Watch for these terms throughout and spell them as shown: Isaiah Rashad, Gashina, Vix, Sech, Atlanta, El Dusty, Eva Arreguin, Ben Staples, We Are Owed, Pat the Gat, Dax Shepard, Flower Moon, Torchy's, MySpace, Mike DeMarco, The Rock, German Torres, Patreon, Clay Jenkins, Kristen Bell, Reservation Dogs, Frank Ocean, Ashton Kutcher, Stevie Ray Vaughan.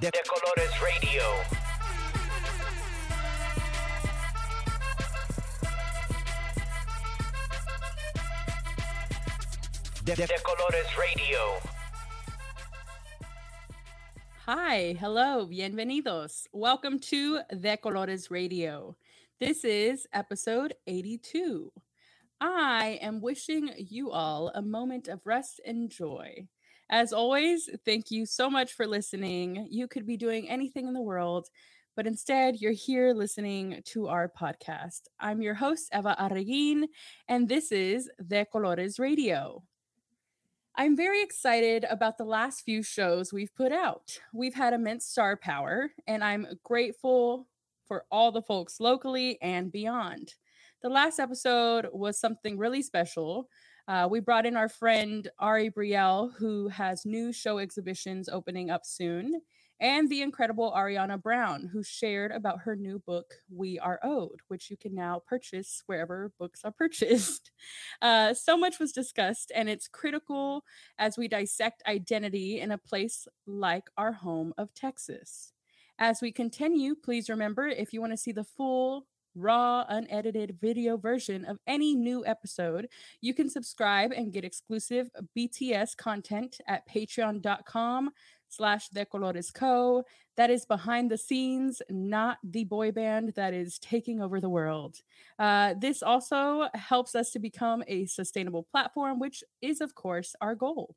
DeColores Radio. DeColores Radio. Hi, hello, bienvenidos. Welcome to DeColores Radio. This is episode 82. I am wishing you all a moment of rest and joy. As always, thank you so much for listening. You could be doing anything in the world, but instead, you're here listening to our podcast. I'm your host, Eva Arreguin, and this is DeColores Radio. I'm very excited about the last few shows we've put out. We've had immense star power, and I'm grateful for all the folks locally and beyond. The last episode was something really special. We brought in our friend Ari Brielle, who has new show exhibitions opening up soon, and the incredible Ariana Brown, who shared about her new book, We Are Owed, which you can now purchase wherever books are purchased. So much was discussed, and it's critical as we dissect identity in a place like our home of Texas. As we continue, please remember, if you want to see the full, raw, unedited video version of any new episode, you can subscribe and get exclusive BTS content at patreon.com/DeColoresCo. That is behind the scenes, not the boy band that is taking over the world. This also helps us to become a sustainable platform, which is, of course, our goal.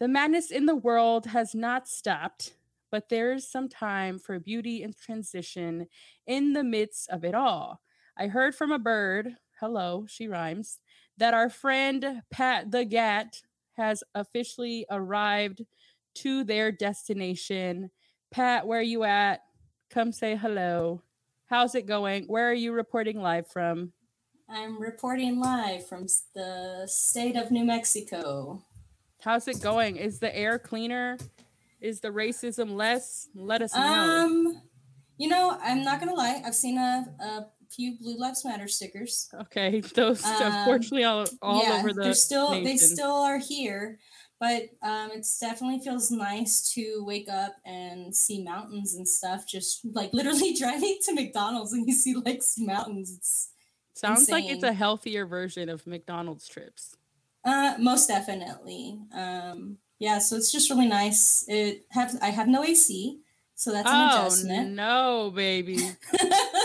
The madness in the world has not stopped, but there's some time for beauty and transition in the midst of it all. I heard from a bird, hello, she rhymes, that our friend Pat the Gat has officially arrived to their destination. Pat, where are you at? Come say hello. How's it going? Where are you reporting live from? I'm reporting live from the state of New Mexico. How's it going? Is the air cleaner? Is the racism less? Let us know. You know, I'm not going to lie. I've seen a few Blue Lives Matter stickers. Okay. Those, unfortunately, all yeah, over the nation. They still are here. But it definitely feels nice to wake up and see mountains and stuff. Just, like, literally driving to McDonald's and you see, like, mountains. It's sounds insane. Like it's a healthier version of McDonald's trips. Most definitely. Yeah, so it's just really nice. I have no AC, so that's an adjustment. Oh, no, baby.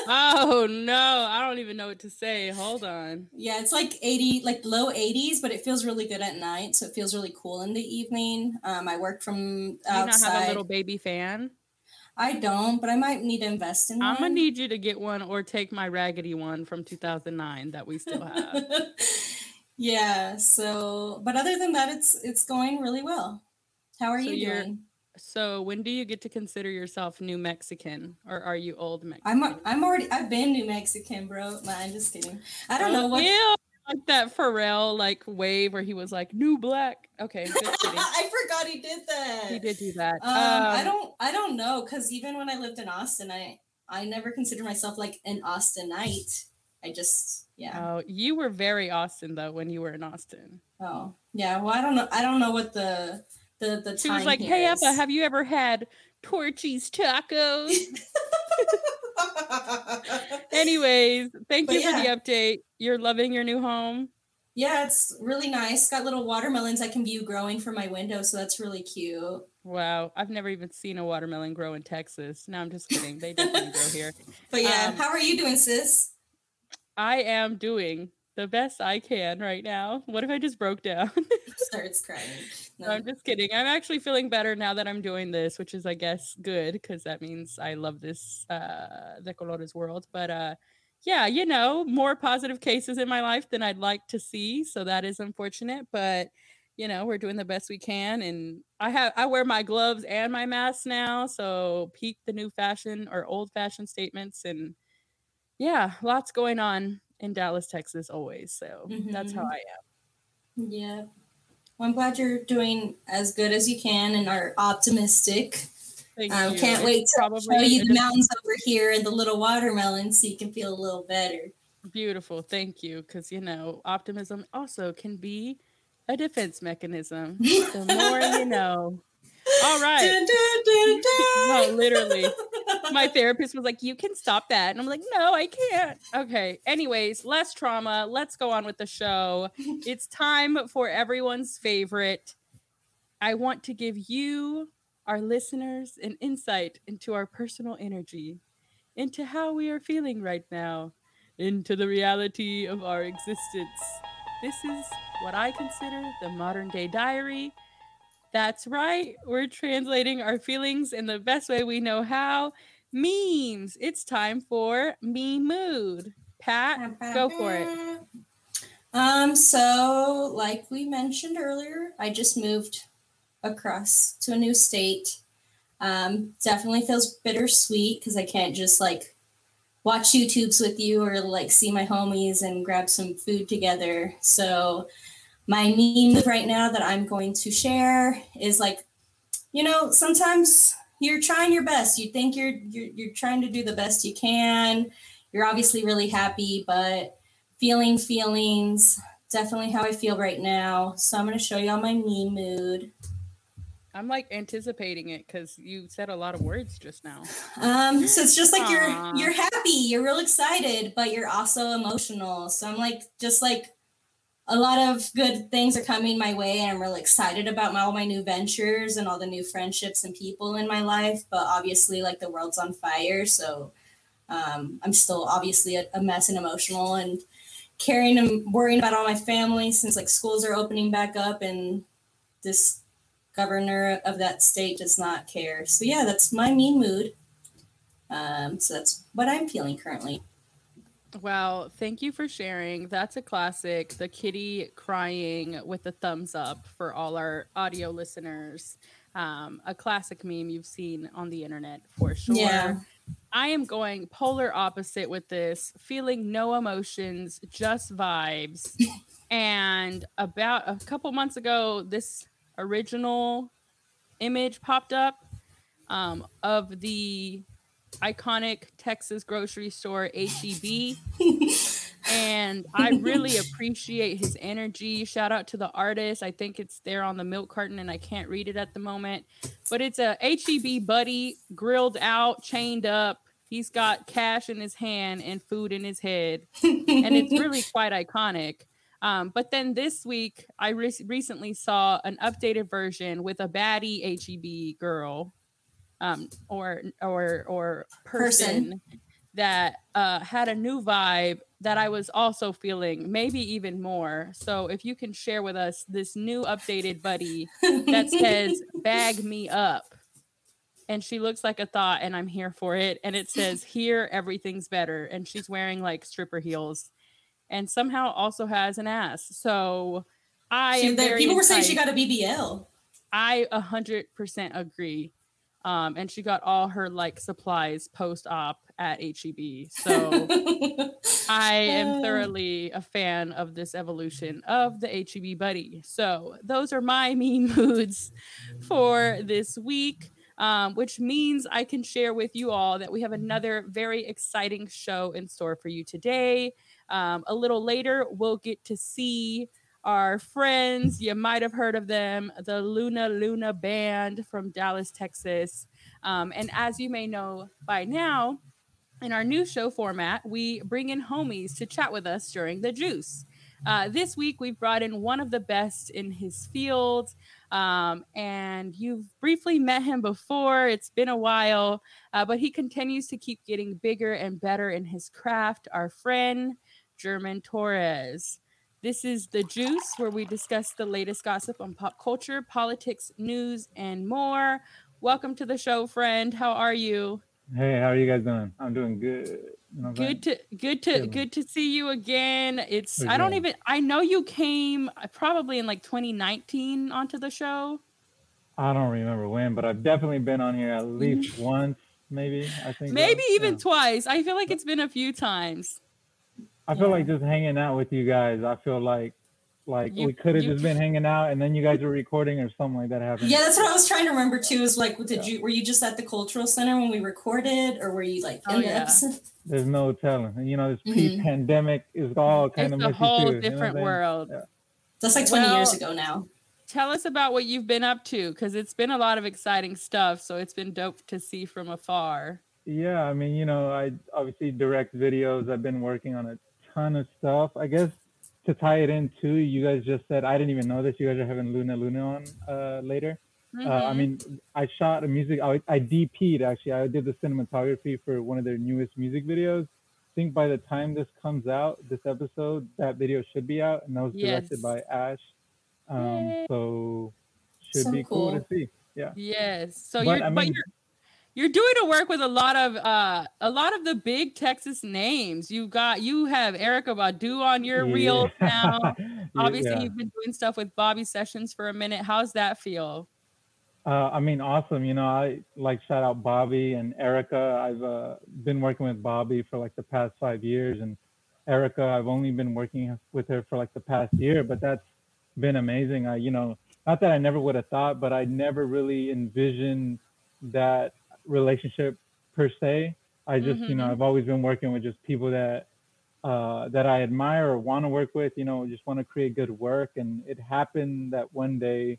Oh, no. I don't even know what to say. Hold on. Yeah, it's like low 80s, but it feels really good at night, so it feels really cool in the evening. I work from outside. Do you not have a little baby fan? I don't, but I might need to invest in one. I'm going to need you to get one or take my raggedy one from 2009 that we still have. Yeah, so, but other than that, it's going really well. How are you doing? So when do you get to consider yourself New Mexican, or are you old Mexican? I've been New Mexican, bro. Nah, I'm just kidding. I don't know what. Ew, like that Pharrell, like, wave where he was like, new black. Okay, just kidding. I forgot he did that. He did do that. I don't know, because even when I lived in Austin, I never considered myself like an Austinite. I just, yeah. Oh, you were very Austin though when you were in Austin. Oh, yeah. Well, I don't know what the she time was like, hey, is. Eva, have you ever had Torchy's tacos? Anyways, thank you for the update. You're loving your new home. Yeah, it's really nice. Got little watermelons I can view growing from my window, so that's really cute. Wow, I've never even seen a watermelon grow in Texas. No, I'm just kidding. They definitely grow here. But yeah, how are you doing, sis? I am doing the best I can right now. What if I just broke down? Starts crying. No. I'm just kidding. I'm actually feeling better now that I'm doing this, which is, I guess, good, because that means I love this DeColores world. But yeah, you know, more positive cases in my life than I'd like to see. So that is unfortunate. But, you know, we're doing the best we can. And I wear my gloves and my mask now. So peak the new fashion or old fashion statements, and yeah, lots going on in Dallas, Texas, always. So that's how I am. Yeah. Well, I'm glad you're doing as good as you can and are optimistic. Thank you. Can't wait to show you the mountains over here and the little watermelon so you can feel a little better. Beautiful. Thank you. Because, you know, optimism also can be a defense mechanism. The more you know. all right. Dun, dun, dun, dun. No, literally. My therapist was like, you can stop that. And I'm like, no, I can't. Okay. Anyways, less trauma. Let's go on with the show. It's time for everyone's favorite. I want to give you, our listeners, an insight into our personal energy, into how we are feeling right now, into the reality of our existence. This is what I consider the modern day diary. That's right. We're translating our feelings in the best way we know how. Memes. It's time for Meme Mood. Pat, go for it. So, like we mentioned earlier, I just moved across to a new state. Definitely feels bittersweet because I can't just like watch YouTubes with you or like see my homies and grab some food together. So my meme right now that I'm going to share is like, you know, sometimes you're trying your best. You think you're trying to do the best you can. You're obviously really happy, but feeling feelings, definitely how I feel right now. So I'm going to show y'all my meme mood. I'm like anticipating it because you said a lot of words just now. So it's just like you're happy, you're real excited, but you're also emotional. So I'm like, just like a lot of good things are coming my way, and I'm really excited about all my new ventures and all the new friendships and people in my life. But obviously, like the world's on fire, so I'm still obviously a mess and emotional and caring and worrying about all my family since like schools are opening back up and this governor of that state does not care. So yeah, that's my meme mood. So that's what I'm feeling currently. Wow, thank you for sharing. That's a classic. The kitty crying with the thumbs up for all our audio listeners. A classic meme you've seen on the internet for sure. Yeah. I am going polar opposite with this, feeling no emotions, just vibes. And about a couple months ago, this original image popped up of the iconic Texas grocery store HEB. And I really appreciate his energy. Shout out to the artist. I think it's there on the milk carton and I can't read it at the moment, but it's a HEB buddy, grilled out, chained up. He's got cash in his hand and food in his head. And it's really quite iconic. But then this week, I recently saw an updated version with a baddie HEB girl or person that had a new vibe that I was also feeling, maybe even more. So if you can share with us this new updated buddy that says, bag me up. And she looks like a thought and I'm here for it. And it says, here, everything's better. And she's wearing like stripper heels. And somehow also has an ass. So people were saying she got a BBL. I 100% agree. And she got all her like supplies post-op at HEB. So I am thoroughly a fan of this evolution of the HEB buddy. So those are my meme moods for this week. Which means I can share with you all that we have another very exciting show in store for you today. A little later, we'll get to see our friends. You might have heard of them, the Luna Luna Band from Dallas, Texas. And as you may know by now, in our new show format, we bring in homies to chat with us during the juice. This week, we've brought in one of the best in his field. And you've briefly met him before. It's been a while, but he continues to keep getting bigger and better in his craft. Our friend, German Torres. This is The Juice, where we discuss the latest gossip on pop culture, politics, news, and more. Welcome to the show, friend. How are you? Hey, how are you guys doing? I'm doing good. Good to see you again. I know you came probably in like 2019 onto the show. I don't remember when, but I've definitely been on here at least once, maybe. Twice. I feel like it's been a few times. I feel like just hanging out with you guys. I feel like we could have just been hanging out and then you guys were recording or something like that happened. Yeah, that's what I was trying to remember too, is like, were you just at the cultural center when we recorded, or were you like in the episode? There's no telling. You know, this pandemic is all kind of a whole different world. Yeah. That's like 20 years ago now. Tell us about what you've been up to, because it's been a lot of exciting stuff, so it's been dope to see from afar. Yeah, I mean, you know, I obviously direct videos. I've been working on a ton of stuff. I guess to tie it in, too, you guys just said, I didn't even know this, you guys are having Luna Luna on later. Mm-hmm. I mean, I shot a music, I DP'd, actually. I did the cinematography for one of their newest music videos. I think by the time this comes out, this episode, that video should be out, and that was directed by Ash. So should be cool to see. Yeah. Yes. So but, you're doing a work with a lot of the big Texas names. You have Erica Badu on your reels now. Obviously, you've been doing stuff with Bobby Sessions for a minute. How's that feel? I mean, awesome. You know, I like shout out Bobby and Erica. I've been working with Bobby for like the past 5 years, and Erica, I've only been working with her for like the past year, but that's been amazing. I, you know, not that I never would have thought, but I never really envisioned that relationship per se. I just, you know, I've always been working with just people that, that I admire or want to work with, you know, just want to create good work. And it happened that one day,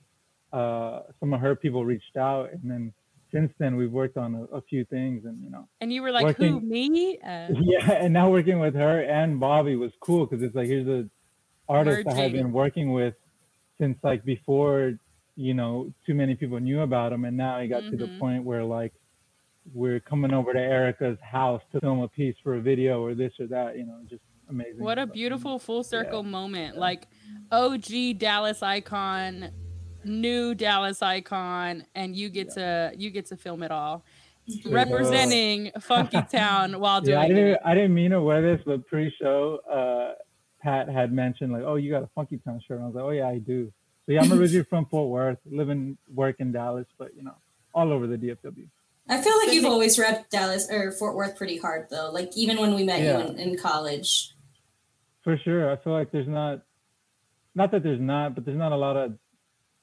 some of her people reached out, and then since then we've worked on a few things, and you know. And you were like, working, "Who me?" Yeah, and now working with her and Bobby was cool because it's like here's an artist I have been working with since like before, you know, too many people knew about him, and now I got to the point where like we're coming over to Erica's house to film a piece for a video or this or that, you know, just. Amazing. What a beautiful full circle moment! Like, OG Dallas icon. New Dallas icon, and you get to film it all, representing Funky Town while doing it. I didn't mean to wear this, but pre-show, Pat had mentioned like, "Oh, you got a Funky Town shirt." And I was like, "Oh yeah, I do." So yeah, I'm originally from Fort Worth, live and work in Dallas, but you know, all over the DFW. I feel like you've always repped Dallas or Fort Worth pretty hard though. Like even when we met you in college. For sure, I feel like there's not a lot of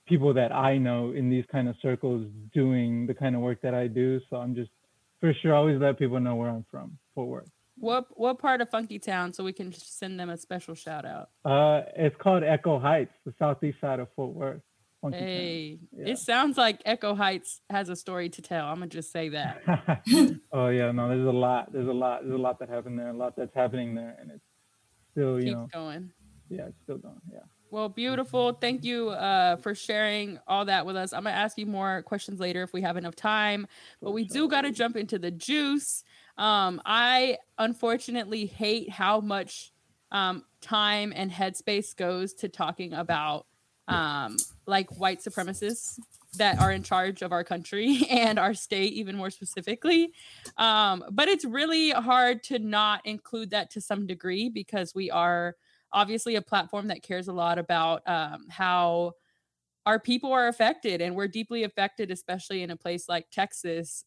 people that I know in these kind of circles doing the kind of work that I do. So I'm just, for sure, always let people know where I'm from, Fort Worth. What part of Funky Town so we can send them a special shout out? It's called Echo Heights, the southeast side of Fort Worth. It sounds like Echo Heights has a story to tell. I'm gonna just say that. Oh yeah, no, there's a lot that happened there, a lot that's happening there, and it's still, you know, going. Yeah, it's still going. Yeah. Well, beautiful. Thank you for sharing all that with us. I'm going to ask you more questions later if we have enough time, but we do got to jump into the juice. I unfortunately hate how much time and headspace goes to talking about like white supremacists that are in charge of our country and our state, even more specifically. But it's really hard to not include that to some degree because we are obviously a platform that cares a lot about how our people are affected, and we're deeply affected, especially in a place like Texas,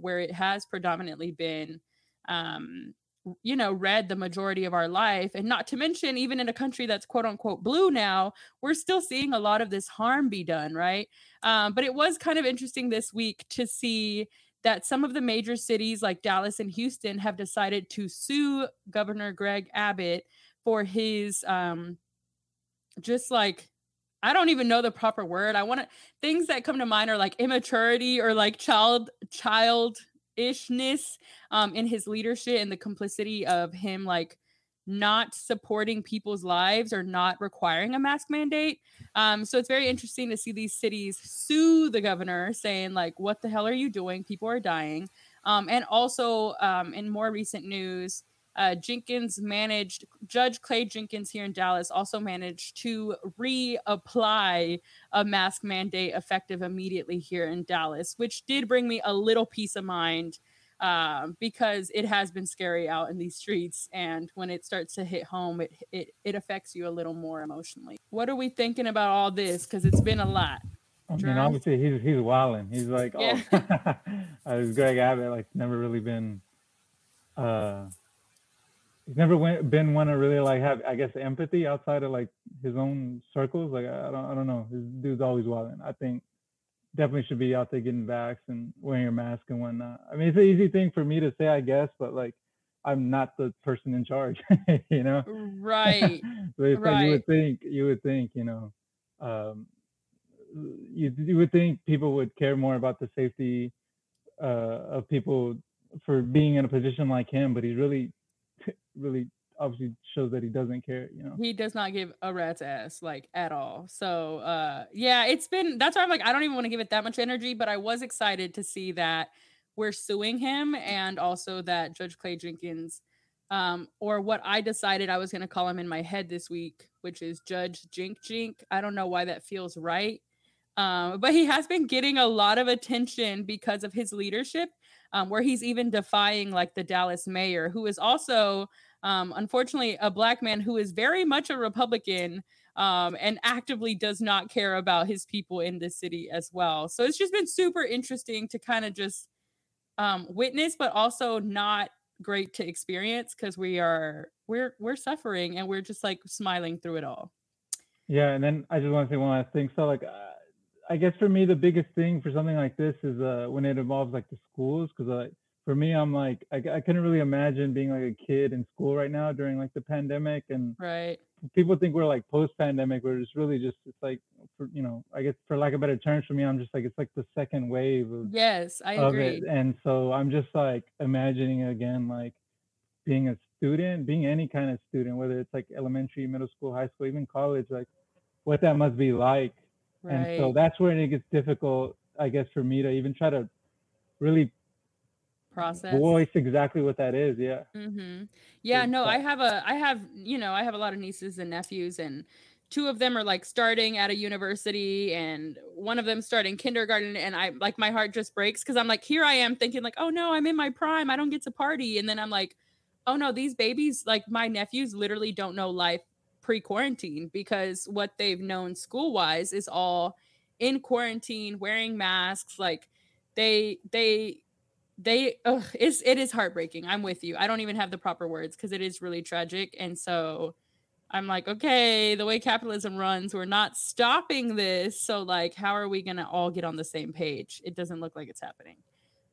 where it has predominantly been, you know, red the majority of our life. And not to mention, even in a country that's quote unquote blue now, we're still seeing a lot of this harm be done, right? But it was kind of interesting this week to see that some of the major cities like Dallas and Houston have decided to sue Governor Greg Abbott for his, just like, I don't even know the proper word. Things that come to mind are like immaturity or like childishness in his leadership and the complicity of him, like not supporting people's lives or not requiring a mask mandate. So it's very interesting to see these cities sue the governor saying like, what the hell are you doing? People are dying. And also in more recent news, Judge Clay Jenkins here in Dallas also managed to reapply a mask mandate effective immediately here in Dallas, which did bring me a little peace of mind because it has been scary out in these streets. And when it starts to hit home, it affects you a little more emotionally. What are we thinking about all this? Because it's been a lot. I mean, obviously, he's wilding. He's like, Greg Abbott, like, never really been... He's never been one to really like have, I guess, empathy outside of like his own circles. Like I don't know. This dude's always wilding. I think definitely should be out there getting vaxxed and wearing your mask and whatnot. I mean, it's an easy thing for me to say, I guess, but like I'm not the person in charge, you know. Right. So it's like you would think, you know, you would think people would care more about the safety of people for being in a position like him, but he really obviously shows that he doesn't care, you know. He does not give a rat's ass, like, at all. So yeah, it's been, that's why I'm like, I don't even want to give it that much energy, but I was excited to see that we're suing him, and also that Judge Clay Jenkins, or what I decided I was going to call him in my head this week, which is Judge Jink Jink. I don't know why that feels right. But he has been getting a lot of attention because of his leadership, where he's even defying, like, the Dallas mayor, who is also, unfortunately, a black man who is very much a Republican, and actively does not care about his people in the city as well. So it's just been super interesting to kind of just witness, but also not great to experience, because we're suffering and we're just like smiling through it all. Yeah, and then I just want to say one last thing. So like, I guess for me the biggest thing for something like this is when it involves like the schools, because for me I'm like, I couldn't really imagine being like a kid in school right now during like the pandemic, and right, people think we're like post-pandemic, we're just really just, it's like, for, you know, I guess for lack of better terms, for me I'm just like, it's like the second wave of, yes, I agree. And so I'm just like imagining again like being a student, being any kind of student, whether it's like elementary, middle school, high school, even college, like what that must be like. Right. And so that's when it gets difficult, I guess, for me to even try to really process, voice exactly what that is. Yeah. Mm-hmm. Yeah. It's, no, I have a lot of nieces and nephews, and two of them are like starting at a university, and one of them starting kindergarten. And I, like, my heart just breaks, because I'm like, here I am thinking like, oh no, I'm in my prime, I don't get to party. And then I'm like, oh no, these babies, like my nephews literally don't know life pre-quarantine, because what they've known school-wise is all in quarantine, wearing masks. Like it is heartbreaking. I'm with you. I don't even have the proper words, because it is really tragic. And so I'm like, okay, the way capitalism runs, we're not stopping this. So like, how are we going to all get on the same page? It doesn't look like it's happening.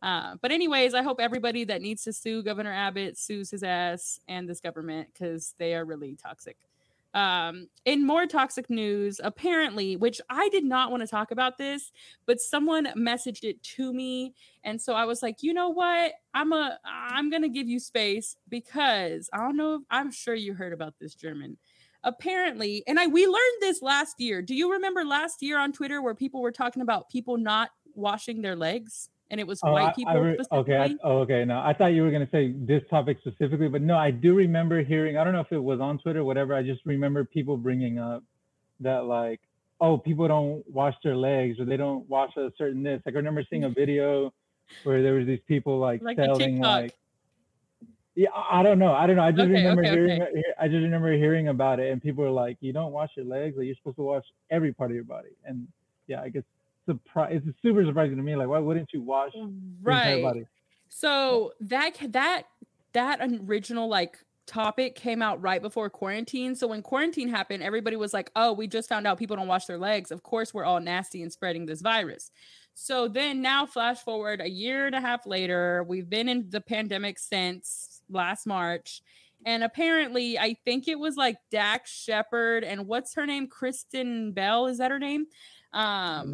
But anyways, I hope everybody that needs to sue Governor Abbott sues his ass and this government, because they are really toxic. In more toxic news, apparently, which I did not want to talk about this, but someone messaged it to me, and so I was like, you know what, I'm gonna give you space, because I don't know if, I'm sure you heard about this, German. Apparently, and we learned this last year. Do you remember last year on Twitter where people were talking about people not washing their legs? And it was white people. Specifically. Okay. No, I thought you were going to say this topic specifically, but no, I do remember hearing, I don't know if it was on Twitter, whatever. I just remember people bringing up that like, oh, people don't wash their legs, or they don't wash a certain this. Like I remember seeing a video where there was these people like selling like, yeah, I don't know. I just remember hearing about it, and people were like, you don't wash your legs, or you're supposed to wash every part of your body. And yeah, I guess. It's super surprising to me. Like, why wouldn't you wash right. The entire body? So that original like topic came out right before quarantine. So when quarantine happened, everybody was like, "Oh, we just found out people don't wash their legs. Of course, we're all nasty and spreading this virus." So then now, flash forward a year and a half later, we've been in the pandemic since last March, and apparently, I think it was like Dax Shepard and what's her name, Kristen Bell. Is that her name? I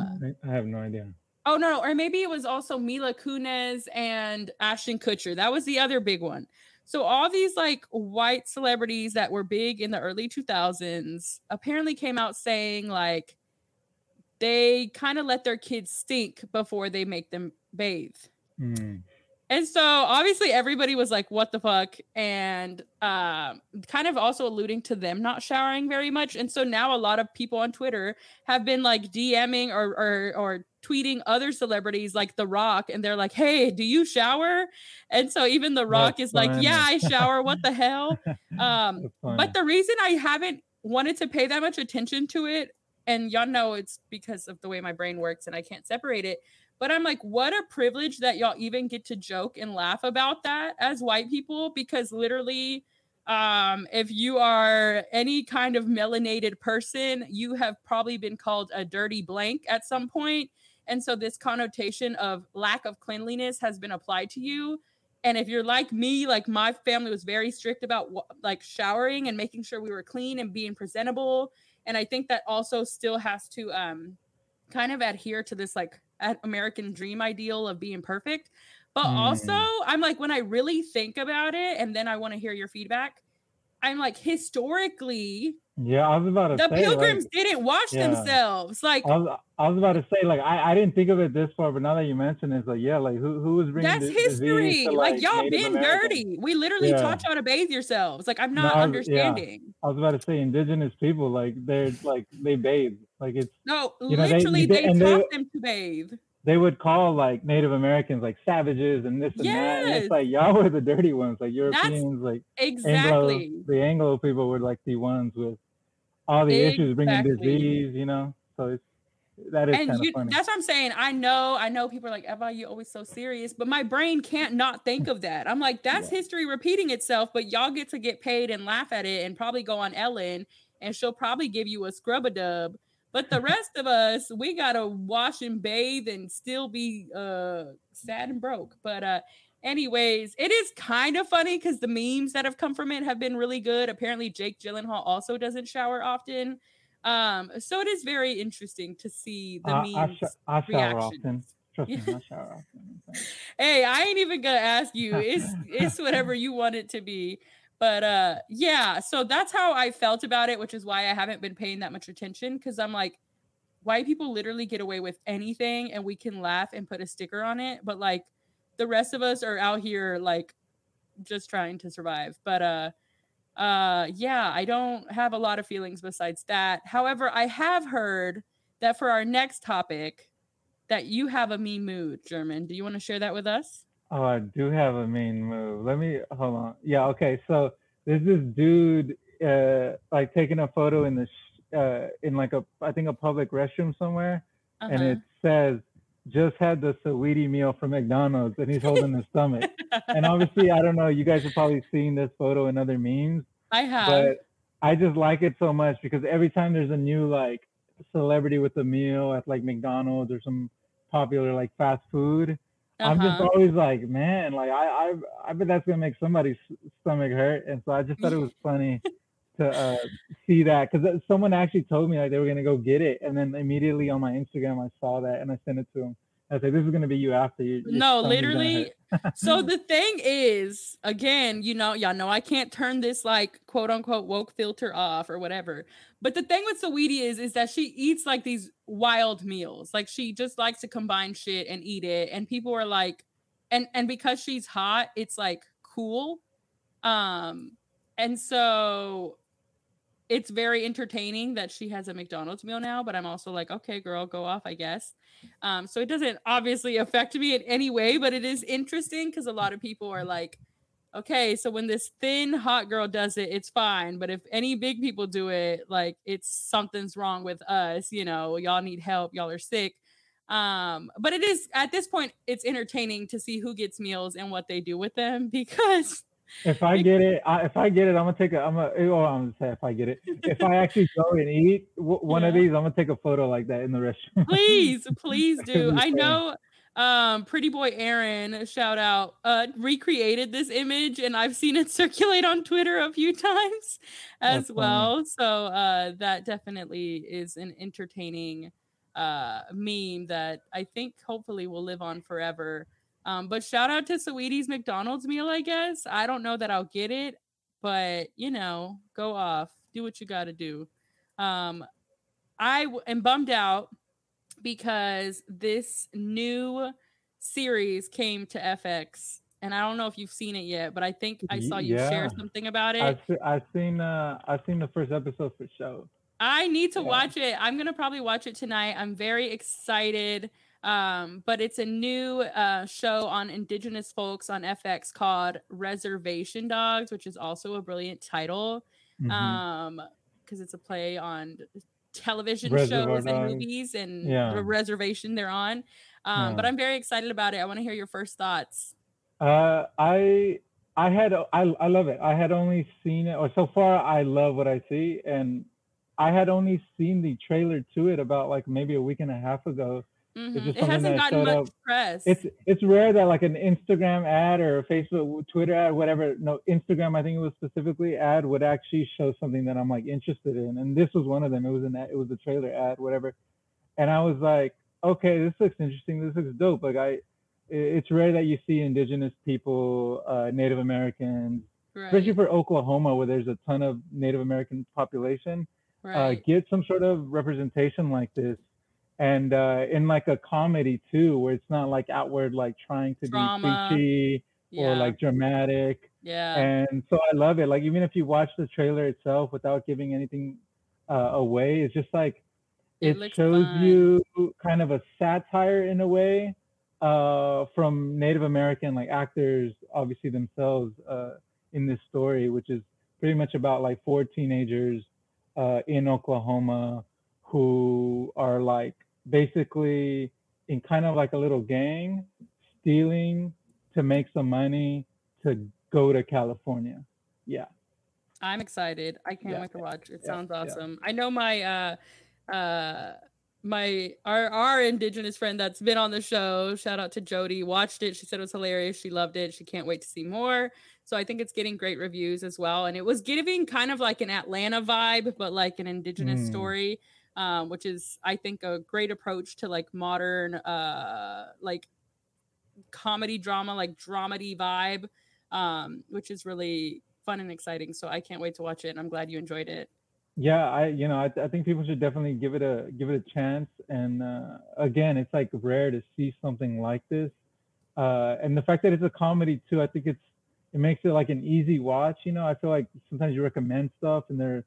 have no idea. Oh no, or maybe it was also Mila Kunis and Ashton Kutcher. That was the other big one. So all these like white celebrities that were big in the early 2000s apparently came out saying like they kind of let their kids stink before they make them bathe. Mm. And so obviously everybody was like, what the fuck? And kind of also alluding to them not showering very much. And so now a lot of people on Twitter have been like DMing or tweeting other celebrities like The Rock. And they're like, hey, do you shower? And so even The Rock is like, yeah, I shower. What the hell? But the reason I haven't wanted to pay that much attention to it, and y'all know it's because of the way my brain works and I can't separate it, but I'm like, what a privilege that y'all even get to joke and laugh about that as white people, because literally, if you are any kind of melanated person, you have probably been called a dirty blank at some point. And so this connotation of lack of cleanliness has been applied to you. And if you're like me, like my family was very strict about like showering and making sure we were clean and being presentable. And I think that also still has to kind of adhere to this like American dream ideal of being perfect. But also I'm like, when I really think about it, and then I want to hear your feedback, I'm like, historically, I was about to say, the pilgrims didn't wash themselves. Like, I was about to say, like, I didn't think of it this far, but now that you mention it, it's like, who was bringing that's history? To, like, y'all Native been Americans. Dirty. We literally taught y'all to bathe yourselves. Like, I'm not understanding. I was about to say, indigenous people, like, they're like, they bathe. Like, it's no, you know, literally, they taught them to bathe. They would call like Native Americans like savages and this and that. And it's like, y'all were the dirty ones. Like, Europeans, like, exactly. The Anglo people were like the ones with all the issues, bringing disease, you know? So it's, that is kind of funny. That's what I'm saying. I know people are like, Eva, you always so serious, but my brain can't not think of that. I'm like, that's history repeating itself, but y'all get to get paid and laugh at it and probably go on Ellen and she'll probably give you a scrub-a-dub. But the rest of us, we got to wash and bathe and still be sad and broke. But anyways, it is kind of funny because the memes that have come from it have been really good. Apparently, Jake Gyllenhaal also doesn't shower often. So it is very interesting to see the memes I shower often. Trust me, I shower often. Hey, I ain't even going to ask you. It's whatever you want it to be. But so that's how I felt about it, which is why I haven't been paying that much attention, because I'm like, white people literally get away with anything and we can laugh and put a sticker on it. But like the rest of us are out here like just trying to survive. But I don't have a lot of feelings besides that. However, I have heard that for our next topic that you have a mean mood, German. Do you want to share that with us? Oh, I do have a mean move. Let me, hold on. Yeah, okay. So there's this dude, like taking a photo in the, in like I think a public restroom somewhere. Uh-huh. And it says, just had the Saweetie meal from McDonald's, and he's holding his stomach. And obviously, I don't know, you guys have probably seen this photo in other memes. I have. But I just like it so much because every time there's a new like celebrity with a meal at like McDonald's or some popular like fast food, uh-huh. I'm just always like, man, like I bet that's gonna make somebody's stomach hurt, and so I just thought it was funny to see that, because someone actually told me like they were gonna go get it, and then immediately on my Instagram I saw that and I sent it to him. I was like, this is gonna be you after you. No, literally. So the thing is, again, you know, y'all know I can't turn this like quote unquote woke filter off or whatever. But the thing with Saweetie is that she eats like these wild meals. Like she just likes to combine shit and eat it. And people are like, and because she's hot, it's like cool. And so it's very entertaining that she has a McDonald's meal now, but I'm also like, okay, girl, go off, I guess. So it doesn't obviously affect me in any way, but it is interesting because a lot of people are like, okay, so when this thin hot girl does it, it's fine. But if any big people do it, like it's something's wrong with us, you know, y'all need help, y'all are sick. But it is, at this point, it's entertaining to see who gets meals and what they do with them, because If I get it, I'm gonna take a. I'm gonna say if I get it. If I actually go and eat one of these, I'm gonna take a photo like that in the restaurant. Please do. I know. Pretty Boy Aaron, shout out, recreated this image, and I've seen it circulate on Twitter a few times as That's well. Funny. So that definitely is an entertaining meme that I think hopefully will live on forever. But shout out to Saweetie's McDonald's meal, I guess. I don't know that I'll get it, but, you know, go off. Do what you got to do. I am bummed out because this new series came to FX, and I don't know if you've seen it yet, but I think I saw you share something about it. I've seen the first episode for sure. I need to watch it. I'm going to probably watch it tonight. I'm very excited. But it's a new show on Indigenous folks on FX called Reservation Dogs, which is also a brilliant title, because it's a play on television shows and movies and the reservation they're on. But I'm very excited about it. I want to hear your first thoughts. I love it. I had only seen it, or so far I love what I see, and I had only seen the trailer to it about like maybe a week and a half ago. Mm-hmm. It hasn't gotten much press. It's rare that like an Instagram ad or a Facebook, Twitter ad, whatever. No, Instagram, I think it was specifically, ad would actually show something that I'm like interested in, and this was one of them. It was a trailer ad, whatever. And I was like, okay, this looks interesting. This looks dope. Like it's rare that you see indigenous people, Native Americans, right, especially for Oklahoma, where there's a ton of Native American population, right, get some sort of representation like this. And in like a comedy too, where it's not like outward, like trying to be preachy, yeah, or like dramatic. Yeah. And so I love it. Like, even if you watch the trailer itself without giving anything away, it's just like, it shows fun. You kind of a satire in a way from Native American like actors, obviously themselves in this story, which is pretty much about like four teenagers in Oklahoma who are like basically in kind of like a little gang, stealing to make some money to go to California. Yeah. I'm excited. I can't wait to watch. It sounds awesome. Yeah. I know my... our indigenous friend that's been on the show, shout out to Jody, watched it. She said it was hilarious. She loved it. She can't wait to see more. So I think it's getting great reviews as well. And it was giving kind of like an Atlanta vibe, but like an indigenous story, which is, I think, a great approach to like modern, like comedy drama, like dramedy vibe, which is really fun and exciting. So I can't wait to watch it. And I'm glad you enjoyed it. Yeah, I think people should definitely give it a chance. And again, it's like rare to see something like this. And the fact that it's a comedy too, I think it makes it like an easy watch. You know, I feel like sometimes you recommend stuff and they're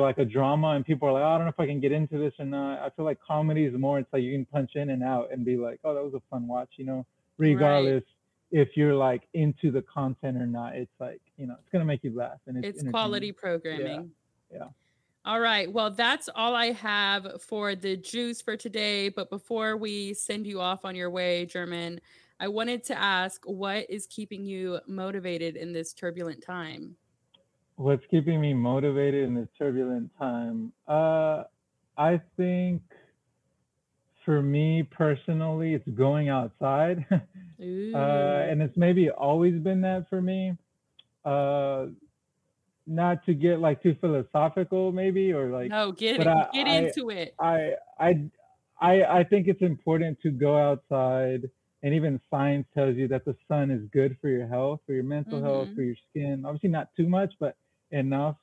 like a drama and people are like, oh, I don't know if I can get into this or not. I feel like comedy is more, it's like you can punch in and out and be like, oh, that was a fun watch. You know, regardless. Right. If you're like into the content or not, it's like, you know, it's gonna make you laugh and it's quality programming. Yeah. Yeah. All right. Well, that's all I have for the juice for today. But before we send you off on your way, German, I wanted to ask, what is keeping you motivated in this turbulent time? What's keeping me motivated in this turbulent time? I think for me personally, it's going outside. And it's maybe always been that for me. Not to get like too philosophical maybe, or like, no, get into it. I think it's important to go outside, and even science tells you that the sun is good for your health, for your mental health, for your skin. Obviously not too much, but enough.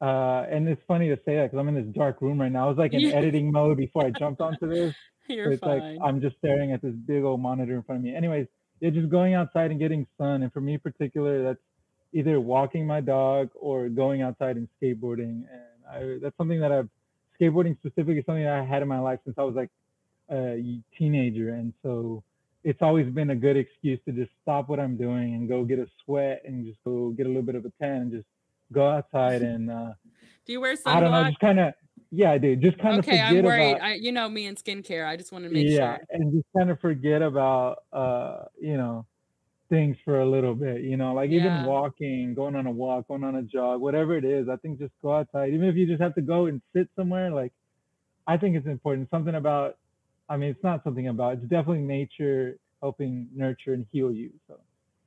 And it's funny to say that because I'm in this dark room right now. I was like in editing mode before I jumped onto this. You're fine. Like I'm just staring at this big old monitor in front of me. Anyways, just going outside and getting sun. And for me in particular, that's either walking my dog or going outside and skateboarding. And that's something that skateboarding specifically is something that I had in my life since I was like a teenager. And so it's always been a good excuse to just stop what I'm doing and go get a sweat and just go get a little bit of a tan and just go outside and, do you wear sunblock? I don't know, just kind of, yeah, dude, just kind of forget about. Okay, I'm worried. You know me and skincare. I just want to make sure. Yeah, and just kind of forget about, you know, things for a little bit, you know, like even walking, going on a walk, going on a jog, whatever it is. I think just go outside, even if you just have to go and sit somewhere. Like, I think it's important. It's definitely nature helping nurture and heal you. So,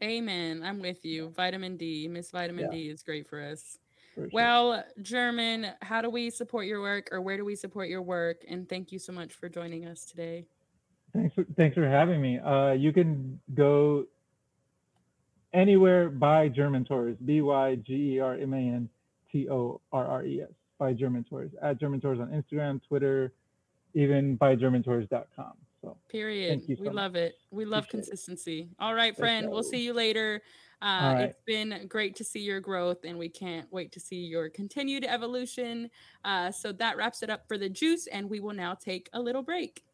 amen. I'm with you. Vitamin D, Miss Vitamin D is great for us. For sure. Well, German, how do we support your work, or where do we support your work? And thank you so much for joining us today. Thanks for having me. You can go anywhere by German Torres, ByGermanTorres, by German Torres, at German Torres on Instagram, Twitter, even by GermanTorres.com. So, period. We love it. We love consistency. All right, friend. We'll see you later. It's been great to see your growth, and we can't wait to see your continued evolution. So that wraps it up for the juice, and we will now take a little break.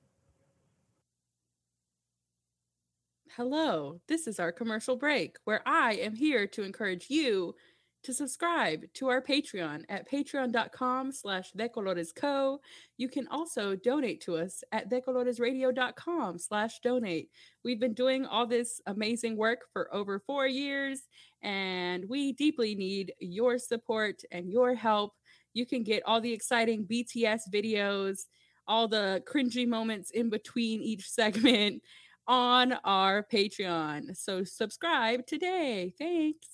Hello, this is our commercial break, where I am here to encourage you to subscribe to our Patreon at patreon.com/DeColoresCo. You can also donate to us at decoloresradio.com/donate. We've been doing all this amazing work for over 4 years, and we deeply need your support and your help. You can get all the exciting BTS videos, all the cringy moments in between each segment, on our Patreon. So subscribe today. Thanks.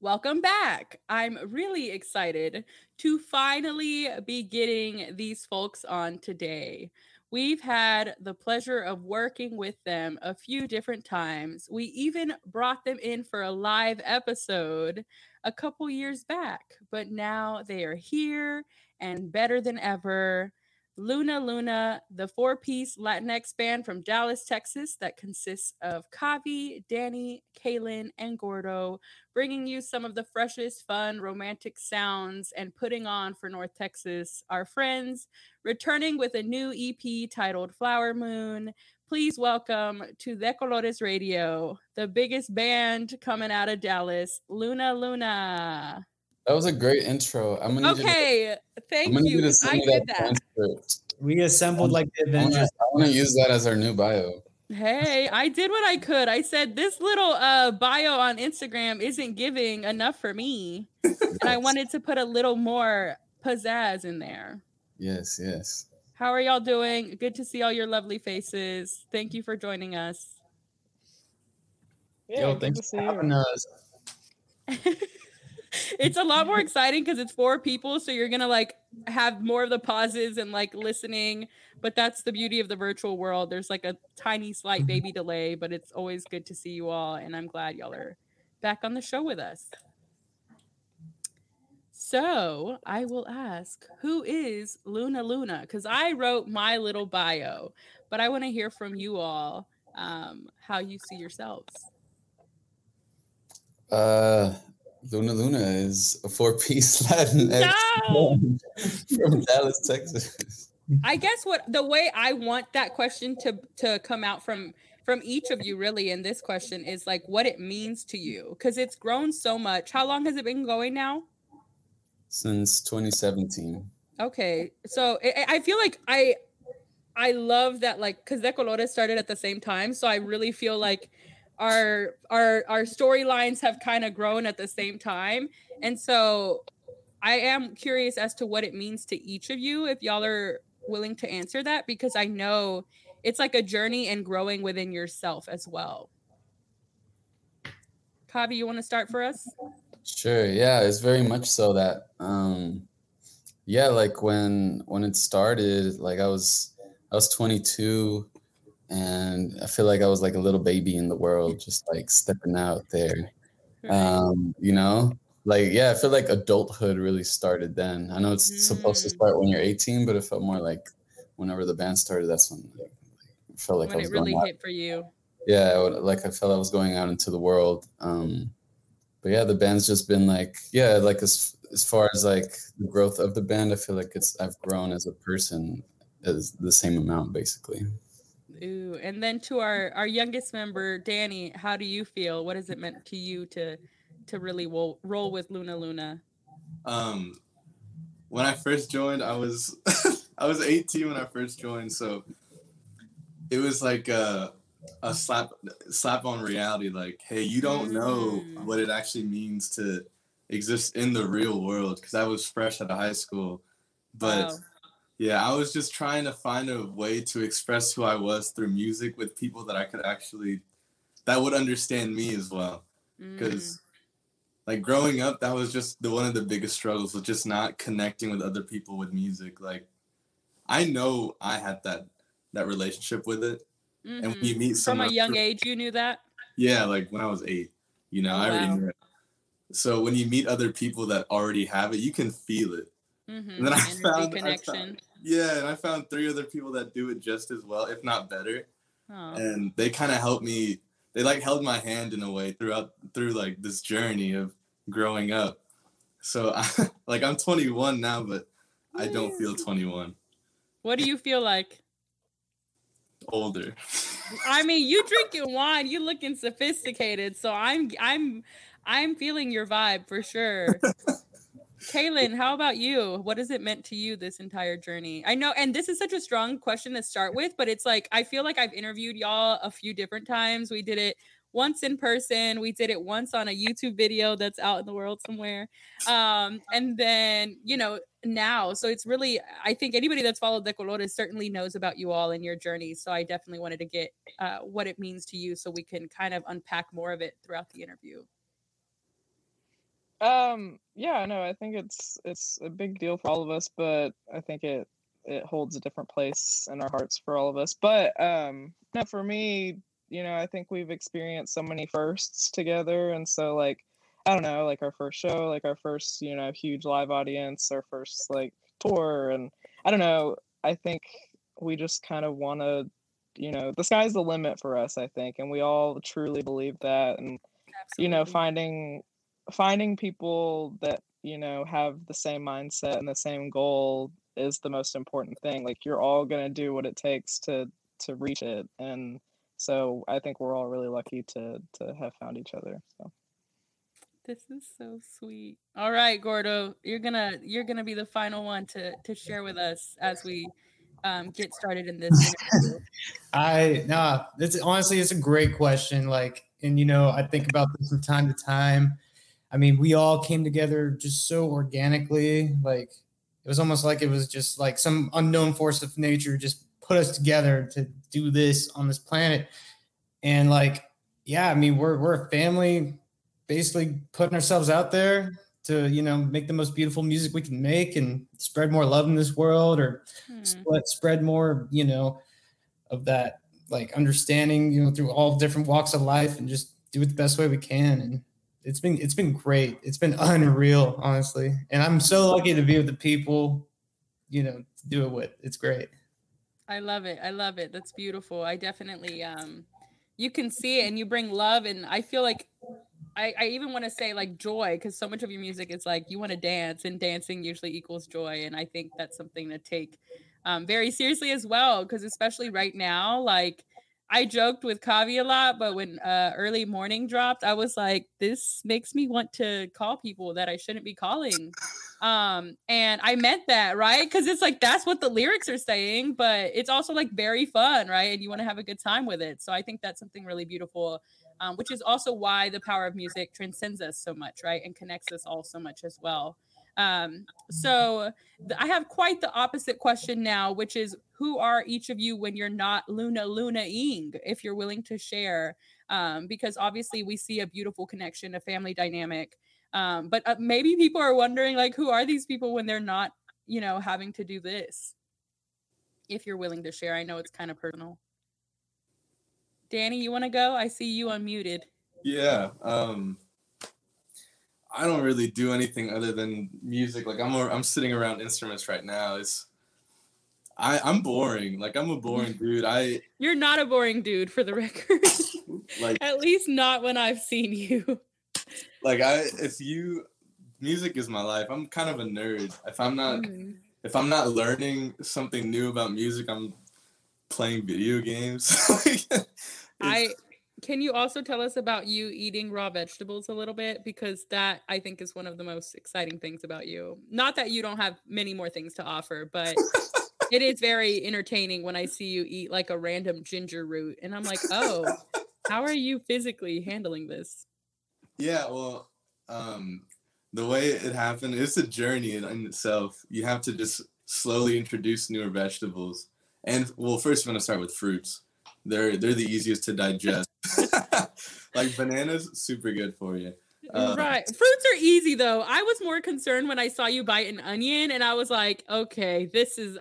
Welcome back. I'm really excited to finally be getting these folks on today. We've had the pleasure of working with them a few different times. We even brought them in for a live episode a couple years back, but now they are here and better than ever. Luna Luna, the four-piece Latinx band from Dallas, Texas, that consists of Kavi, Danny, Kaylin, and Gordo, bringing you some of the freshest, fun, romantic sounds and putting on for North Texas. Our friends returning with a new EP titled Flower Moon. Please welcome to DeColores Radio, the biggest band coming out of Dallas, Luna Luna. That was a great intro. Thank you. I did that. We assembled like the Avengers. I want to use that as our new bio. Hey, I did what I could. I said this little bio on Instagram isn't giving enough for me, and I wanted to put a little more pizzazz in there. Yes, yes. How are y'all doing? Good to see all your lovely faces. Thank you for joining us. Yeah, yo, thanks for having us. It's a lot more exciting because it's four people, so you're gonna like have more of the pauses and like listening, but that's the beauty of the virtual world. There's like a tiny slight baby delay, but it's always good to see you all, and I'm glad y'all are back on the show with us. So I will ask, who is Luna Luna? Because I wrote my little bio, but I want to hear from you all how you see yourselves. Luna Luna is a four-piece Latinx band from Dallas, Texas. I guess the way I want that question to come out from each of you really in this question is like what it means to you, because it's grown so much. How long has it been going now? Since 2017. Okay, so I feel like I love that, like, because DeColores started at the same time, so I really feel like our storylines have kind of grown at the same time. And so I am curious as to what it means to each of you, if y'all are willing to answer that, because I know it's like a journey and growing within yourself as well. Kavi, you want to start for us? Sure. Yeah, it's very much so that, like when it started, like I was 22, and I feel like I was like a little baby in the world, just like stepping out there, you know? Like, yeah, I feel like adulthood really started then. I know it's supposed to start when you're 18, but it felt more like whenever the band started, that's when like, I felt like when I was really going out. Hit for you. Yeah, I felt I was going out into the world. But yeah, the band's just been like, yeah, like as far as like the growth of the band, I feel like I've grown as a person as the same amount basically. Ooh, and then to our youngest member, Danny, how do you feel? What has it meant to you to really roll with Luna Luna? When I first joined, I was I was 18 when I first joined, so it was like a slap on reality. Like, hey, you don't know what it actually means to exist in the real world, because I was fresh out of high school, but. Wow. Yeah, I was just trying to find a way to express who I was through music with people that I could actually, that would understand me as well. Because, like, growing up, that was just one of the biggest struggles, was just not connecting with other people with music. Like, I know I had that relationship with it. Mm-hmm. And when you meet someone. From a young age, you knew that? Yeah, like, when I was 8, you know, I already knew it. So when you meet other people that already have it, you can feel it. Mm-hmm. And then I found three other people that do it just as well, if not better. Oh. And they kind of helped me. They like held my hand in a way through like this journey of growing up. So I'm 21 now, but I don't feel 21. What do you feel like? Older. I mean, you drinking wine, you looking sophisticated. So I'm feeling your vibe for sure. Kaylin, how about you? What has it meant to you this entire journey? I know, and this is such a strong question to start with, but it's like, I feel like I've interviewed y'all a few different times. We did it once in person. We did it once on a YouTube video that's out in the world somewhere. And then, you know, now. So it's really, I think anybody that's followed DeColores certainly knows about you all and your journey. So I definitely wanted to get what it means to you so we can kind of unpack more of it throughout the interview. Yeah, no, I think it's a big deal for all of us, but I think it holds a different place in our hearts for all of us. But no, for me, you know, I think we've experienced so many firsts together, and so like, I don't know, like our first show, like our first, you know, huge live audience, our first like tour, and I don't know, I think we just kind of want to, you know, the sky's the limit for us, I think, and we all truly believe that, and absolutely. You know, finding people that, you know, have the same mindset and the same goal is the most important thing. Like, you're all gonna do what it takes to reach it, and so I think we're all really lucky to have found each other. So this is so sweet. All right, Gordo, you're gonna be the final one to share with us as we get started in this. It's honestly, it's a great question. Like, and you know, I think about this from time to time. I mean, we all came together just so organically. Like, it was almost like it was just like some unknown force of nature just put us together to do this on this planet. And like, yeah, I mean, we're a family, basically putting ourselves out there to, you know, make the most beautiful music we can make and spread more love in this world, or spread more, you know, of that like understanding, you know, through all different walks of life, and just do it the best way we can. And it's been great. It's been unreal, honestly. And I'm so lucky to be with the people, you know, to do it with. It's great. I love it. That's beautiful. I definitely, you can see it, and you bring love. And I feel like I even want to say like joy, because so much of your music is like you want to dance, and dancing usually equals joy. And I think that's something to take very seriously as well, because especially right now, like I joked with Kavi a lot, but when Early Morning dropped, I was like, this makes me want to call people that I shouldn't be calling. And I meant that, right? Because it's like, that's what the lyrics are saying, but it's also like very fun, right? And you want to have a good time with it. So I think that's something really beautiful, which is also why the power of music transcends us so much, right? And connects us all so much as well. So I have quite the opposite question now, which is, who are each of you when you're not Luna Luna-ing, if you're willing to share? Because obviously we see a beautiful connection, a family dynamic. But maybe people are wondering, like, who are these people when they're not, you know, having to do this? If you're willing to share, I know it's kind of personal. Danny, you want to go? I see you unmuted. Yeah. I don't really do anything other than music. Like, I'm sitting around instruments right now. I'm boring. Like, I'm a boring dude. You're not a boring dude, for the record. Like, at least not when I've seen you. Like, music is my life. I'm kind of a nerd. If I'm not learning something new about music, I'm playing video games. Can you also tell us about you eating raw vegetables a little bit? Because that, I think, is one of the most exciting things about you. Not that you don't have many more things to offer, but it is very entertaining when I see you eat like a random ginger root. And I'm like, oh, how are you physically handling this? Yeah, well, the way it happened, it's a journey in itself. You have to just slowly introduce newer vegetables. And, well, first I'm going to start with fruits. They're the easiest to digest. Like, bananas, super good for you. Right. Fruits are easy, though. I was more concerned when I saw you bite an onion, and I was like, okay,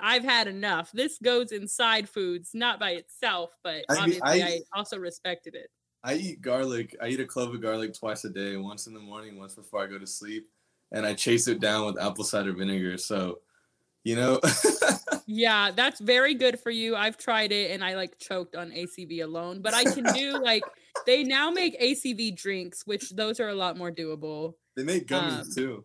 I've had enough. This goes inside foods, not by itself, but obviously I also respected it. I eat garlic. I eat a clove of garlic twice a day, once in the morning, once before I go to sleep, and I chase it down with apple cider vinegar, so... you know? Yeah, that's very good for you. I've tried it, and I like choked on ACV alone, but I can do like, they now make ACV drinks, which those are a lot more doable. They make gummies too.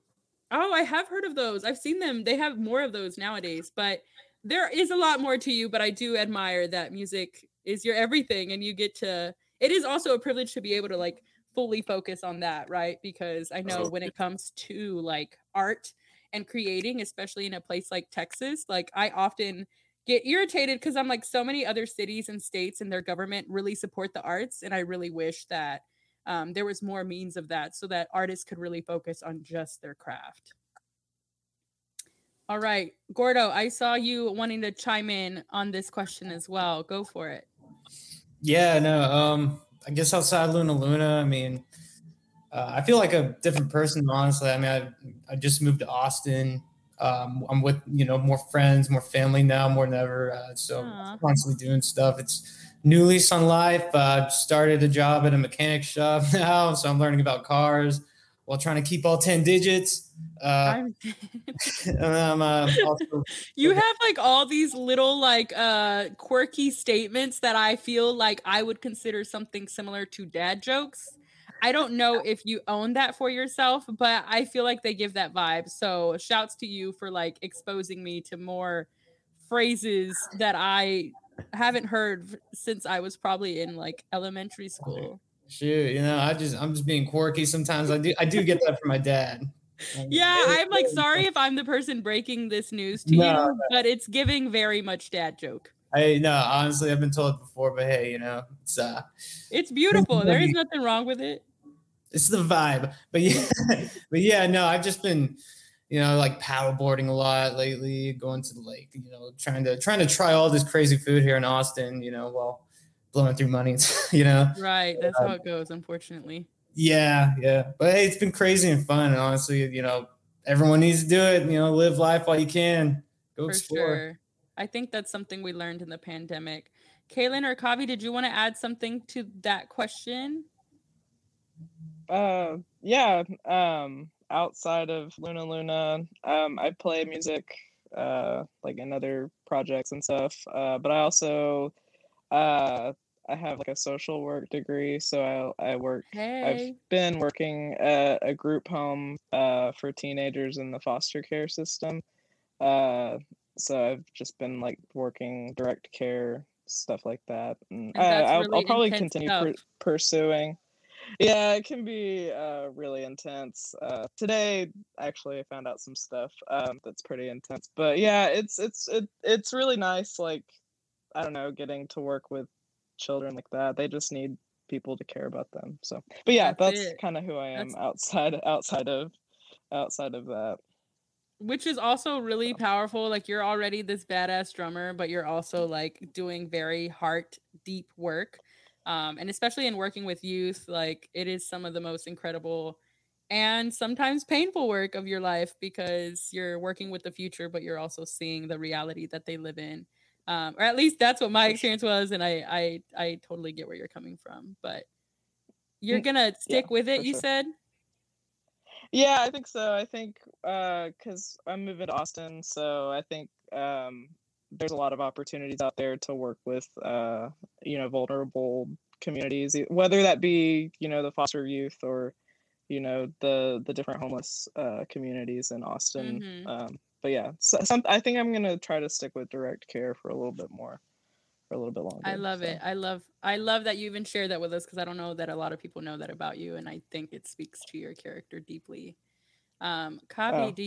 Oh, I have heard of those. I've seen them. They have more of those nowadays, but there is a lot more to you, but I do admire that music is your everything, and you get to, it is also a privilege to be able to like fully focus on that, right? Because I know when it comes to like art, and creating, especially in a place like Texas, like I often get irritated because I'm like, so many other cities and states and their government really support the arts. And I really wish that there was more means of that so that artists could really focus on just their craft. All right, Gordo, I saw you wanting to chime in on this question as well. Go for it. Yeah, no, I guess outside Luna Luna, I mean, I feel like a different person, honestly. I mean, I just moved to Austin. I'm with, more friends, more family now, more than ever. So I'm constantly doing stuff. It's new lease on life. Started a job at a mechanic shop now. So I'm learning about cars while trying to keep all 10 digits. And I'm, also you have like all these little like quirky statements that I feel like I would consider something similar to dad jokes. I don't know if you own that for yourself, but I feel like they give that vibe. So shouts to you for like exposing me to more phrases that I haven't heard since I was probably in like elementary school. Shoot, I'm just being quirky sometimes. I do get that from my dad. Yeah, I'm like, sorry if I'm the person breaking this news to you, but it's giving very much dad joke. Honestly, I've been told before, but hey, it's beautiful. There is nothing wrong with it. It's the vibe, but I've just been, like paddleboarding a lot lately, going to the lake, trying to try all this crazy food here in Austin, while blowing through money, Right, that's how it goes, unfortunately. Yeah, but hey, it's been crazy and fun, and honestly, everyone needs to do it. Live life while you can. Go explore. Sure. I think that's something we learned in the pandemic. Kaylin or Kavi, did you want to add something to that question? Outside of Luna Luna, I play music, like in other projects and stuff. But I also, I have like a social work degree, so I work. Hey. I've been working at a group home for teenagers in the foster care system. So I've just been like working direct care, stuff like that. And I'll probably continue pursuing. Yeah, it can be really intense. Today, actually, I found out some stuff that's pretty intense. But yeah, it's really nice. Like, I don't know, getting to work with children like that. They just need people to care about them. So, but yeah, that's kind of who I am outside of that. Which is also really powerful. Like, you're already this badass drummer, but you're also like doing very heart deep work. And especially in working with youth, like it is some of the most incredible and sometimes painful work of your life, because you're working with the future, but you're also seeing the reality that they live in. Or at least that's what my experience was. And I totally get where you're coming from, but you're going to stick with it, you said? Yeah, I think so. I think because I'm moving to Austin, so I think there's a lot of opportunities out there to work with, vulnerable communities, whether that be, the foster youth or, the different homeless communities in Austin. Mm-hmm. But yeah, I think I'm going to try to stick with direct care for a little bit more, for a little bit longer. I love it. I love that you even shared that with us, because I don't know that a lot of people know that about you, and I think it speaks to your character deeply. Kavi, do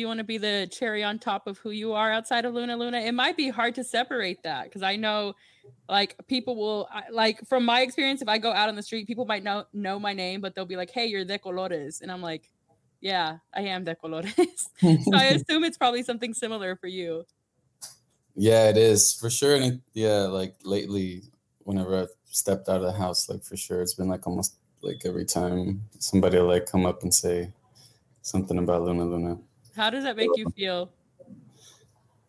you want to be the cherry on top of who you are outside of Luna Luna? It might be hard to separate that, because I know like people will, like from my experience, if I go out on the street, people might know my name, but they'll be like, hey, you're DeColores, and I'm like, yeah, I am DeColores. So I assume it's probably something similar for you. Yeah, it is for sure. And like lately, whenever I've stepped out of the house, like for sure, it's been like almost like every time somebody will, like come up and say something about Luna Luna. How does that make you feel?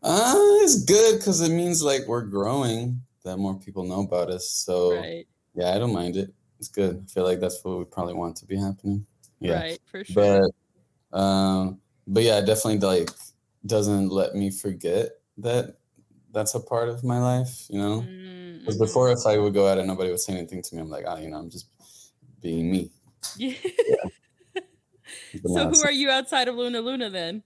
It's good, because it means like we're growing, that more people know about us. So right. Yeah, I don't mind it. It's good. I feel like that's what we probably want to be happening. Yeah, right, for sure. But yeah, definitely like doesn't let me forget that. That's a part of my life, Because before, if I would go out and nobody would say anything to me, I'm like, I'm just being me. Yeah. So who are you outside of Luna Luna then?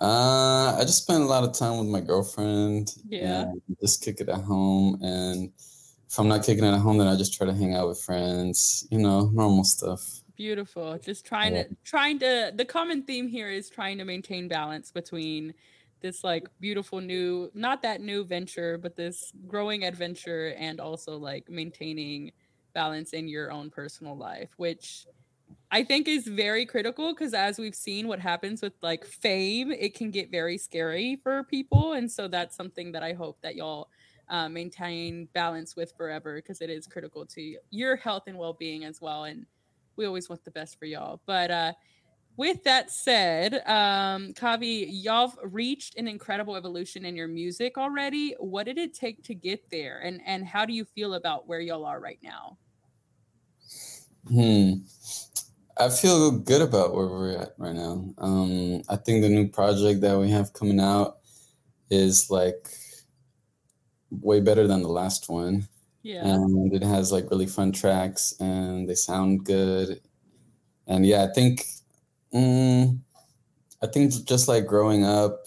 I just spend a lot of time with my girlfriend. Yeah. And just kick it at home. And if I'm not kicking it at home, then I just try to hang out with friends, normal stuff. Beautiful. Just the common theme here is trying to maintain balance between this like beautiful new, not that new venture, but this growing adventure, and also like maintaining balance in your own personal life, which I think is very critical, because as we've seen what happens with like fame, it can get very scary for people. And so that's something that I hope that y'all maintain balance with forever, because it is critical to your health and well-being as well. And we always want the best for y'all. But with that said, Kavi, y'all've reached an incredible evolution in your music already. What did it take to get there? And how do you feel about where y'all are right now? I feel good about where we're at right now. I think the new project that we have coming out is like way better than the last one. Yeah. And it has like really fun tracks and they sound good. And yeah, I think just like growing up,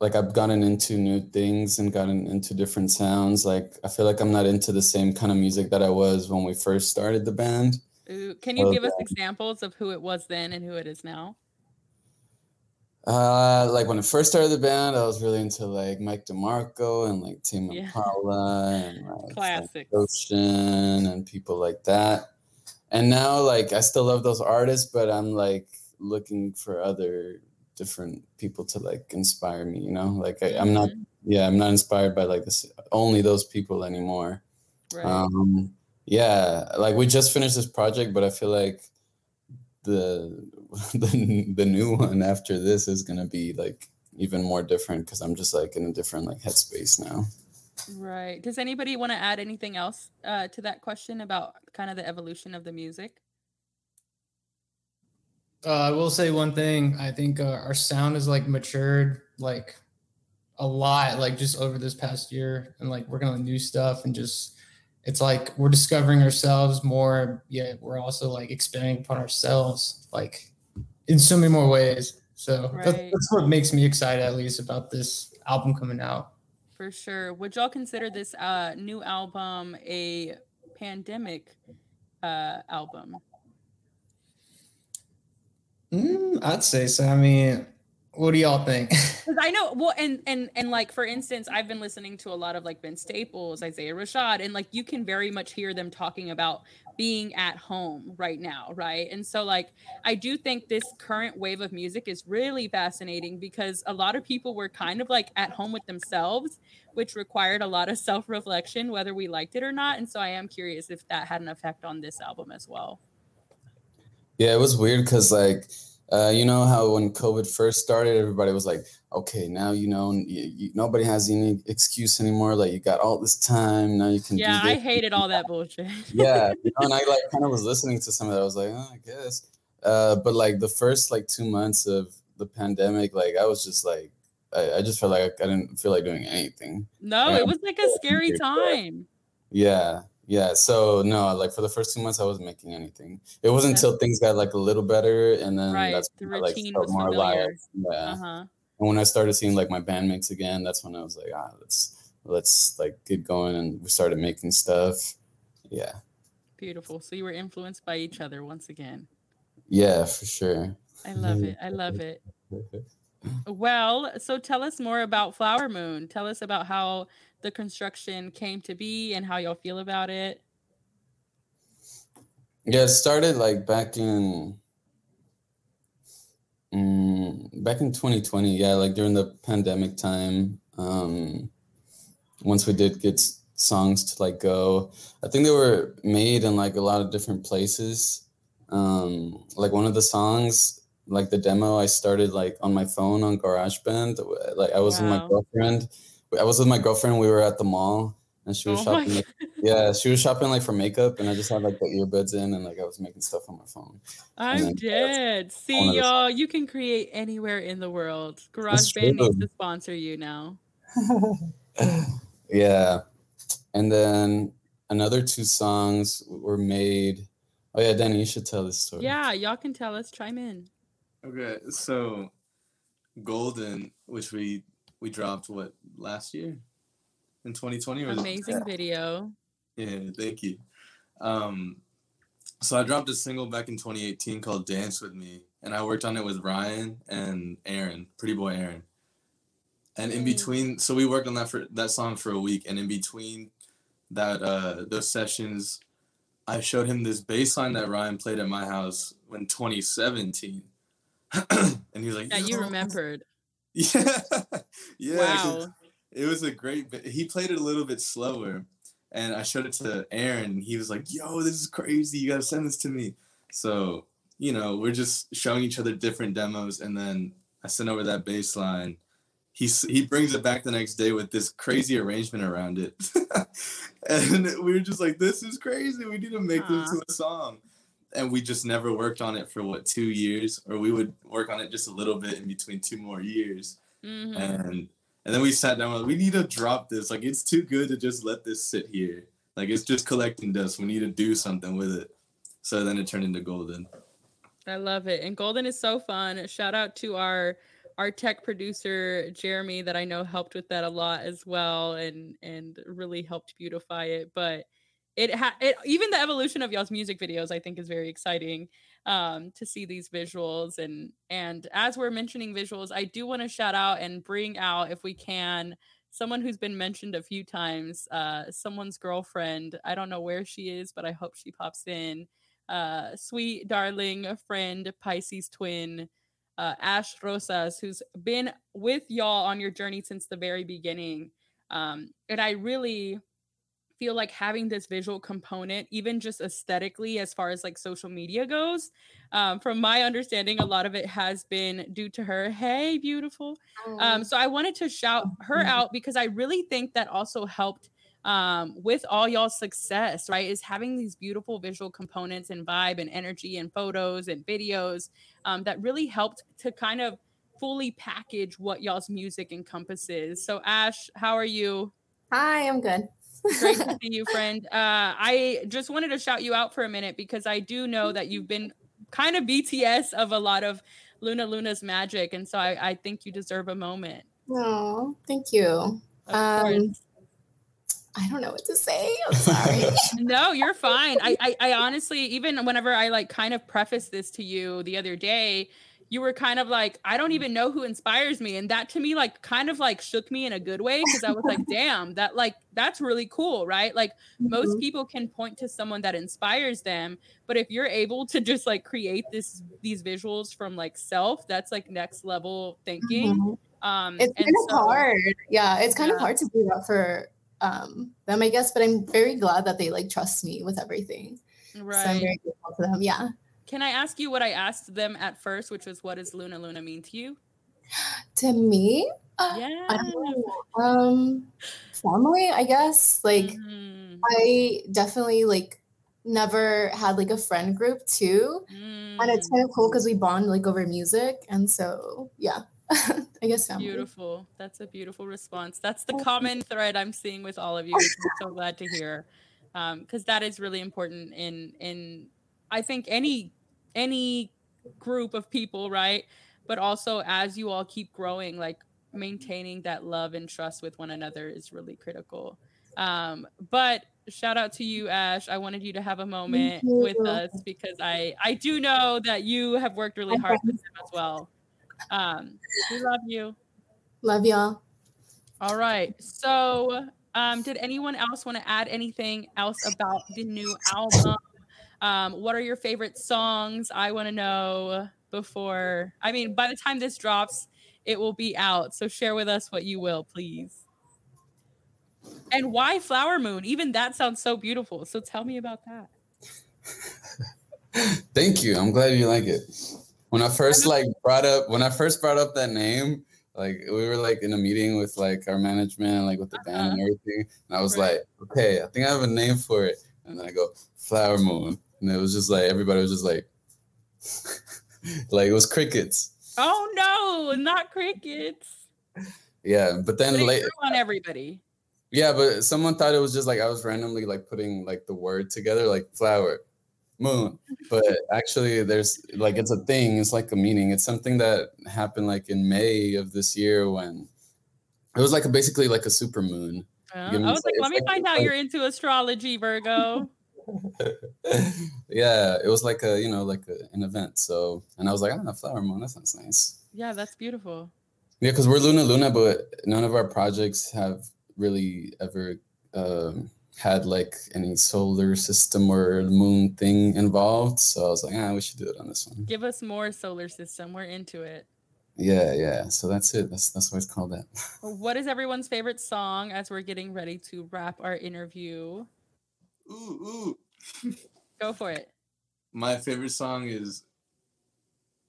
like I've gotten into new things and gotten into different sounds. Like I feel like I'm not into the same kind of music that I was when we first started the band. Ooh, can you give us examples of who it was then and who it is now? Like when I first started the band, I was really into like Mike DeMarco and like Tame Impala and like classic Ocean and people like that. And now, like, I still love those artists, but I'm, like, looking for other different people to, like, inspire me, you know? Like, I'm not inspired by, like, this, only those people anymore. Right. Yeah, like, we just finished this project, but I feel like the new one after this is going to be, like, even more different because I'm just, like, in a different, like, headspace now. Right. Does anybody want to add anything else to that question about kind of the evolution of the music? I will say one thing. I think our sound has like matured like a lot, like just over this past year, and like working on new stuff, and just it's like we're discovering ourselves more. Yeah, we're also like expanding upon ourselves like in so many more ways. So right. That's what makes me excited, at least, about this album coming out. For sure. Would y'all consider this new album a pandemic album? I'd say so. I mean, what do y'all think? Because I know, well, and like, for instance, I've been listening to a lot of like Ben Staples, Isaiah Rashad, and like you can very much hear them talking about being at home right now, right? And so like, I do think this current wave of music is really fascinating because a lot of people were kind of like at home with themselves, which required a lot of self-reflection, whether we liked it or not. And so I am curious if that had an effect on this album as well. Yeah, it was weird because like, you know how when COVID first started, everybody was like, okay, now, you know, nobody has any excuse anymore. Like you got all this time. Now you can do this. I hated all that bullshit. Yeah. You know, and I like kind of was listening to some of that. I was like, oh, I guess. But like the first like 2 months of the pandemic, like I was just like, I just felt like I didn't feel like doing anything. No, and it was like a scary time. Yeah. Yeah. So no, like for the first 2 months, I wasn't making anything. It wasn't until things got like a little better. And then that's the routine was more familiar. Yeah. Uh-huh. And when I started seeing like my bandmates again, that's when I was like, let's like get going, and we started making stuff. Yeah. Beautiful. So you were influenced by each other once again. Yeah, for sure. I love it. I love it. Well, so tell us more about Flower Moon. Tell us about how the construction came to be and how y'all feel about it. Yeah, it started like back in 2020, yeah, like during the pandemic time, once we did get songs to like go, I think they were made in like a lot of different places. Like one of the songs, like the demo, I started like on my phone on GarageBand. Like I was with my girlfriend. We were at the mall, and she was shopping. She was shopping like for makeup, and I just had like the earbuds in, and like I was making stuff on my phone. I'm dead. See, y'all, you can create anywhere in the world. GarageBand needs to sponsor you now. Yeah. And then another two songs were made. Oh yeah, Danny, you should tell this story. Yeah, y'all can tell us. Chime in. Okay, so Golden, which we dropped last year in 2020. Amazing video. Yeah, thank you. So I dropped a single back in 2018 called Dance With Me, and I worked on it with Ryan and Aaron, Pretty Boy Aaron. And in between, so we worked on that song for a week, and in between that those sessions, I showed him this bass line that Ryan played at my house in 2017. And he was like, yeah, you remembered. Yeah. Wow. It was a great bit. He played it a little bit slower, and I showed it to Aaron. He was like, yo, this is crazy. You got to send this to me. So, you know, we're just showing each other different demos, and then I sent over that bass line. He brings it back the next day with this crazy arrangement around it. And we were just like, this is crazy. We need to make this to a song. And we just never worked on it for, 2 years? Or we would work on it just a little bit in between 2 more years. Mm-hmm. And then we sat down and we need to drop this. Like, it's too good to just let this sit here. Like, it's just collecting dust. We need to do something with it. So then it turned into Golden. I love it. And Golden is so fun. Shout out to our tech producer, Jeremy, that I know helped with that a lot as well and really helped beautify it. But it even the evolution of y'all's music videos, I think, is very exciting to see these visuals. And as we're mentioning visuals, I do want to shout out and bring out, if we can, someone who's been mentioned a few times, someone's girlfriend. I don't know where she is, but I hope she pops in. Sweet, darling, friend, Pisces twin, Ash Rosas, who's been with y'all on your journey since the very beginning. And I really feel like having this visual component, even just aesthetically, as far as social media goes, from my understanding, a lot of it has been due to her. Hey, beautiful. So I wanted to shout her out because I really think that also helped with all y'all's success, right? Is having these beautiful visual components and vibe and energy and photos and videos that really helped to kind of fully package what y'all's music encompasses. So Ash, how are you? Hi, I'm good. Great to see you, friend. I just wanted to shout you out for a minute because I do know that you've been kind of BTS of a lot of Luna Luna's magic. And so I think you deserve a moment. Oh, thank you. Of course. I don't know what to say. I'm sorry. No, you're fine. I honestly, even whenever I kind of prefaced this to you the other day, you were kind of like, I don't even know who inspires me. And that to me, kind of shook me in a good way. Cause I was like, damn, that that's really cool. Right. Most people can point to someone that inspires them, but if you're able to just create these visuals from self, that's next level thinking. Mm-hmm. It's kind of hard. Yeah. It's kind of hard to do that for them, I guess, but I'm very glad that they trust me with everything. Right. So I'm very grateful to them. Yeah. Can I ask you what I asked them at first, which was, what does Luna Luna mean to you? To me? Yeah. I don't know. Family, I guess. I definitely, never had, a friend group, too. Mm. And it's kind of cool because we bond, over music. And so, yeah. I guess family. Beautiful. That's a beautiful response. That's the common thread I'm seeing with all of you, which I'm so glad to hear. Because that is really important in I think any group of people, right? But also as you all keep growing, maintaining that love and trust with one another is really critical. But shout out to you, Ash. I wanted you to have a moment with us because I do know that you have worked really hard with them as well. We love you. Love y'all. All right. So did anyone else want to add anything else about the new album? What are your favorite songs? I want to know by the time this drops, it will be out. So share with us what you will, please. And why Flower Moon? Even that sounds so beautiful. So tell me about that. Thank you. I'm glad you like it. When I first brought up that name, we were in a meeting with our management, with the band and everything. And I was okay, I think I have a name for it. And then I go, Flower Moon. And it was just everybody was just it was crickets. Oh no, not crickets. Yeah, but then later on everybody. Yeah, but someone thought it was just I was randomly putting the word together, flower, moon. But actually there's it's a thing, it's a meaning. It's something that happened in May of this year when it was basically a super moon. Oh, I was let me find out you're into astrology, Virgo. Yeah, it was an event. So, and I was I'm a Flower Moon. That sounds nice. Yeah, that's beautiful. Yeah, because we're Luna Luna, but none of our projects have really ever had any solar system or moon thing involved. So I was we should do it on this one. Give us more solar system. We're into it. Yeah. So that's it. That's why it's called that. What is everyone's favorite song as we're getting ready to wrap our interview? Ooh. Go for it. My favorite song is...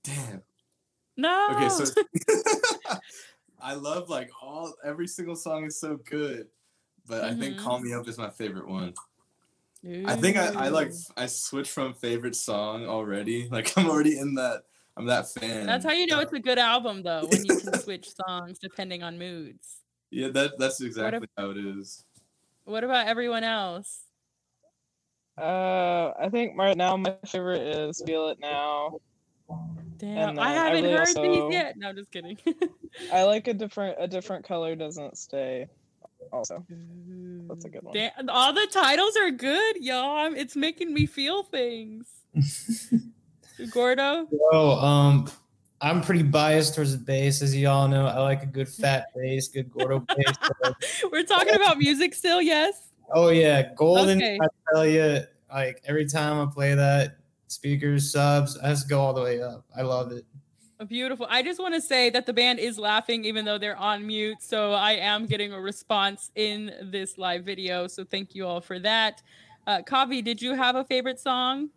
Damn. No. Okay, so... I love, like, every single song is so good. But I think Call Me Up is my favorite one. Ooh. I think I switched from favorite song already. Like, I'm already in that... I'm that fan. That's how you know it's a good album, though, when you can switch songs depending on moods. Yeah, that's exactly how it is. What about everyone else? I think right now my favorite is Feel It Now. Damn, I haven't heard these yet. No, just kidding. I like A Different Color Doesn't Stay. Also, that's a good one. Damn, all the titles are good, y'all. It's making me feel things. Gordo? Oh, I'm pretty biased towards the bass, as you all know. I like a good fat bass, good Gordo bass. We're talking about music still, yes? Oh, yeah. Golden, okay. I tell you, like, every time I play that, speakers, subs, I just go all the way up. I love it. Beautiful. I just want to say that the band is laughing even though they're on mute, so I am getting a response in this live video, so thank you all for that. Kavi, did you have a favorite song?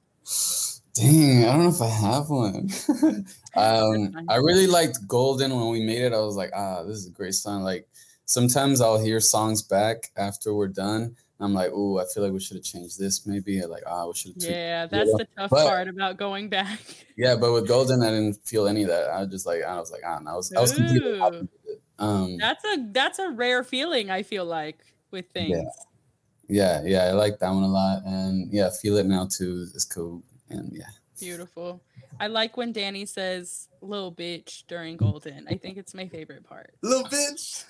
Dang, I don't know if I have one. I really liked Golden when we made it. I was like, this is a great song. Like, sometimes I'll hear songs back after we're done. I'm like, I feel like we should have changed this maybe. Like, we should have. Yeah, that's the tough part about going back. Yeah, but with Golden, I didn't feel any of that. I was completely happy with it. That's a rare feeling, I feel like, with things. Yeah, I like that one a lot. And yeah, Feel It Now too is cool. And yeah, beautiful. I like when Danny says "little bitch" during Golden. I think it's my favorite part. Little bitch.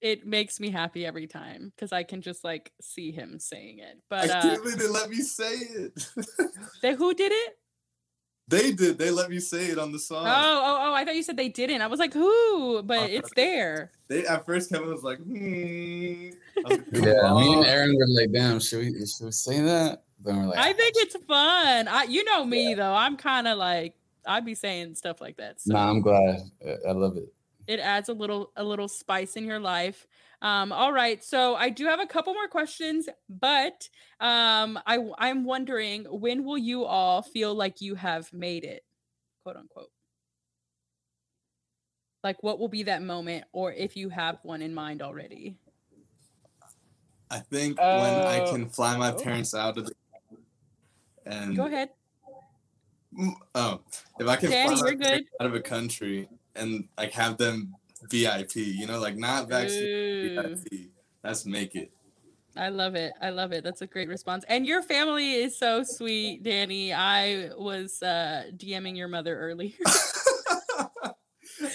It makes me happy every time because I can just like see him saying it. But I can't believe they let me say it. Who did it? They did. They let me say it on the song. Oh! I thought you said they didn't. I was like, who? But it's there. They at first Kevin was like, I was like, yeah, me and Aaron were like, damn, should we say that? Like, I think it's fun. You know me though. I'm kind of like I'd be saying stuff like that. So. Nah, I'm glad. I love it. It adds a little spice in your life. All right, so I do have a couple more questions, but I'm wondering, when will you all feel like you have made it, quote unquote? Like, what will be that moment, or if you have one in mind already? I think when I can fly my parents out of the. And go ahead. If I can fly out of a country and like have them VIP, you know, like not vaccinated, VIP. Let's make it. I love it. That's a great response. And your family is so sweet, Danny. I was DMing your mother earlier.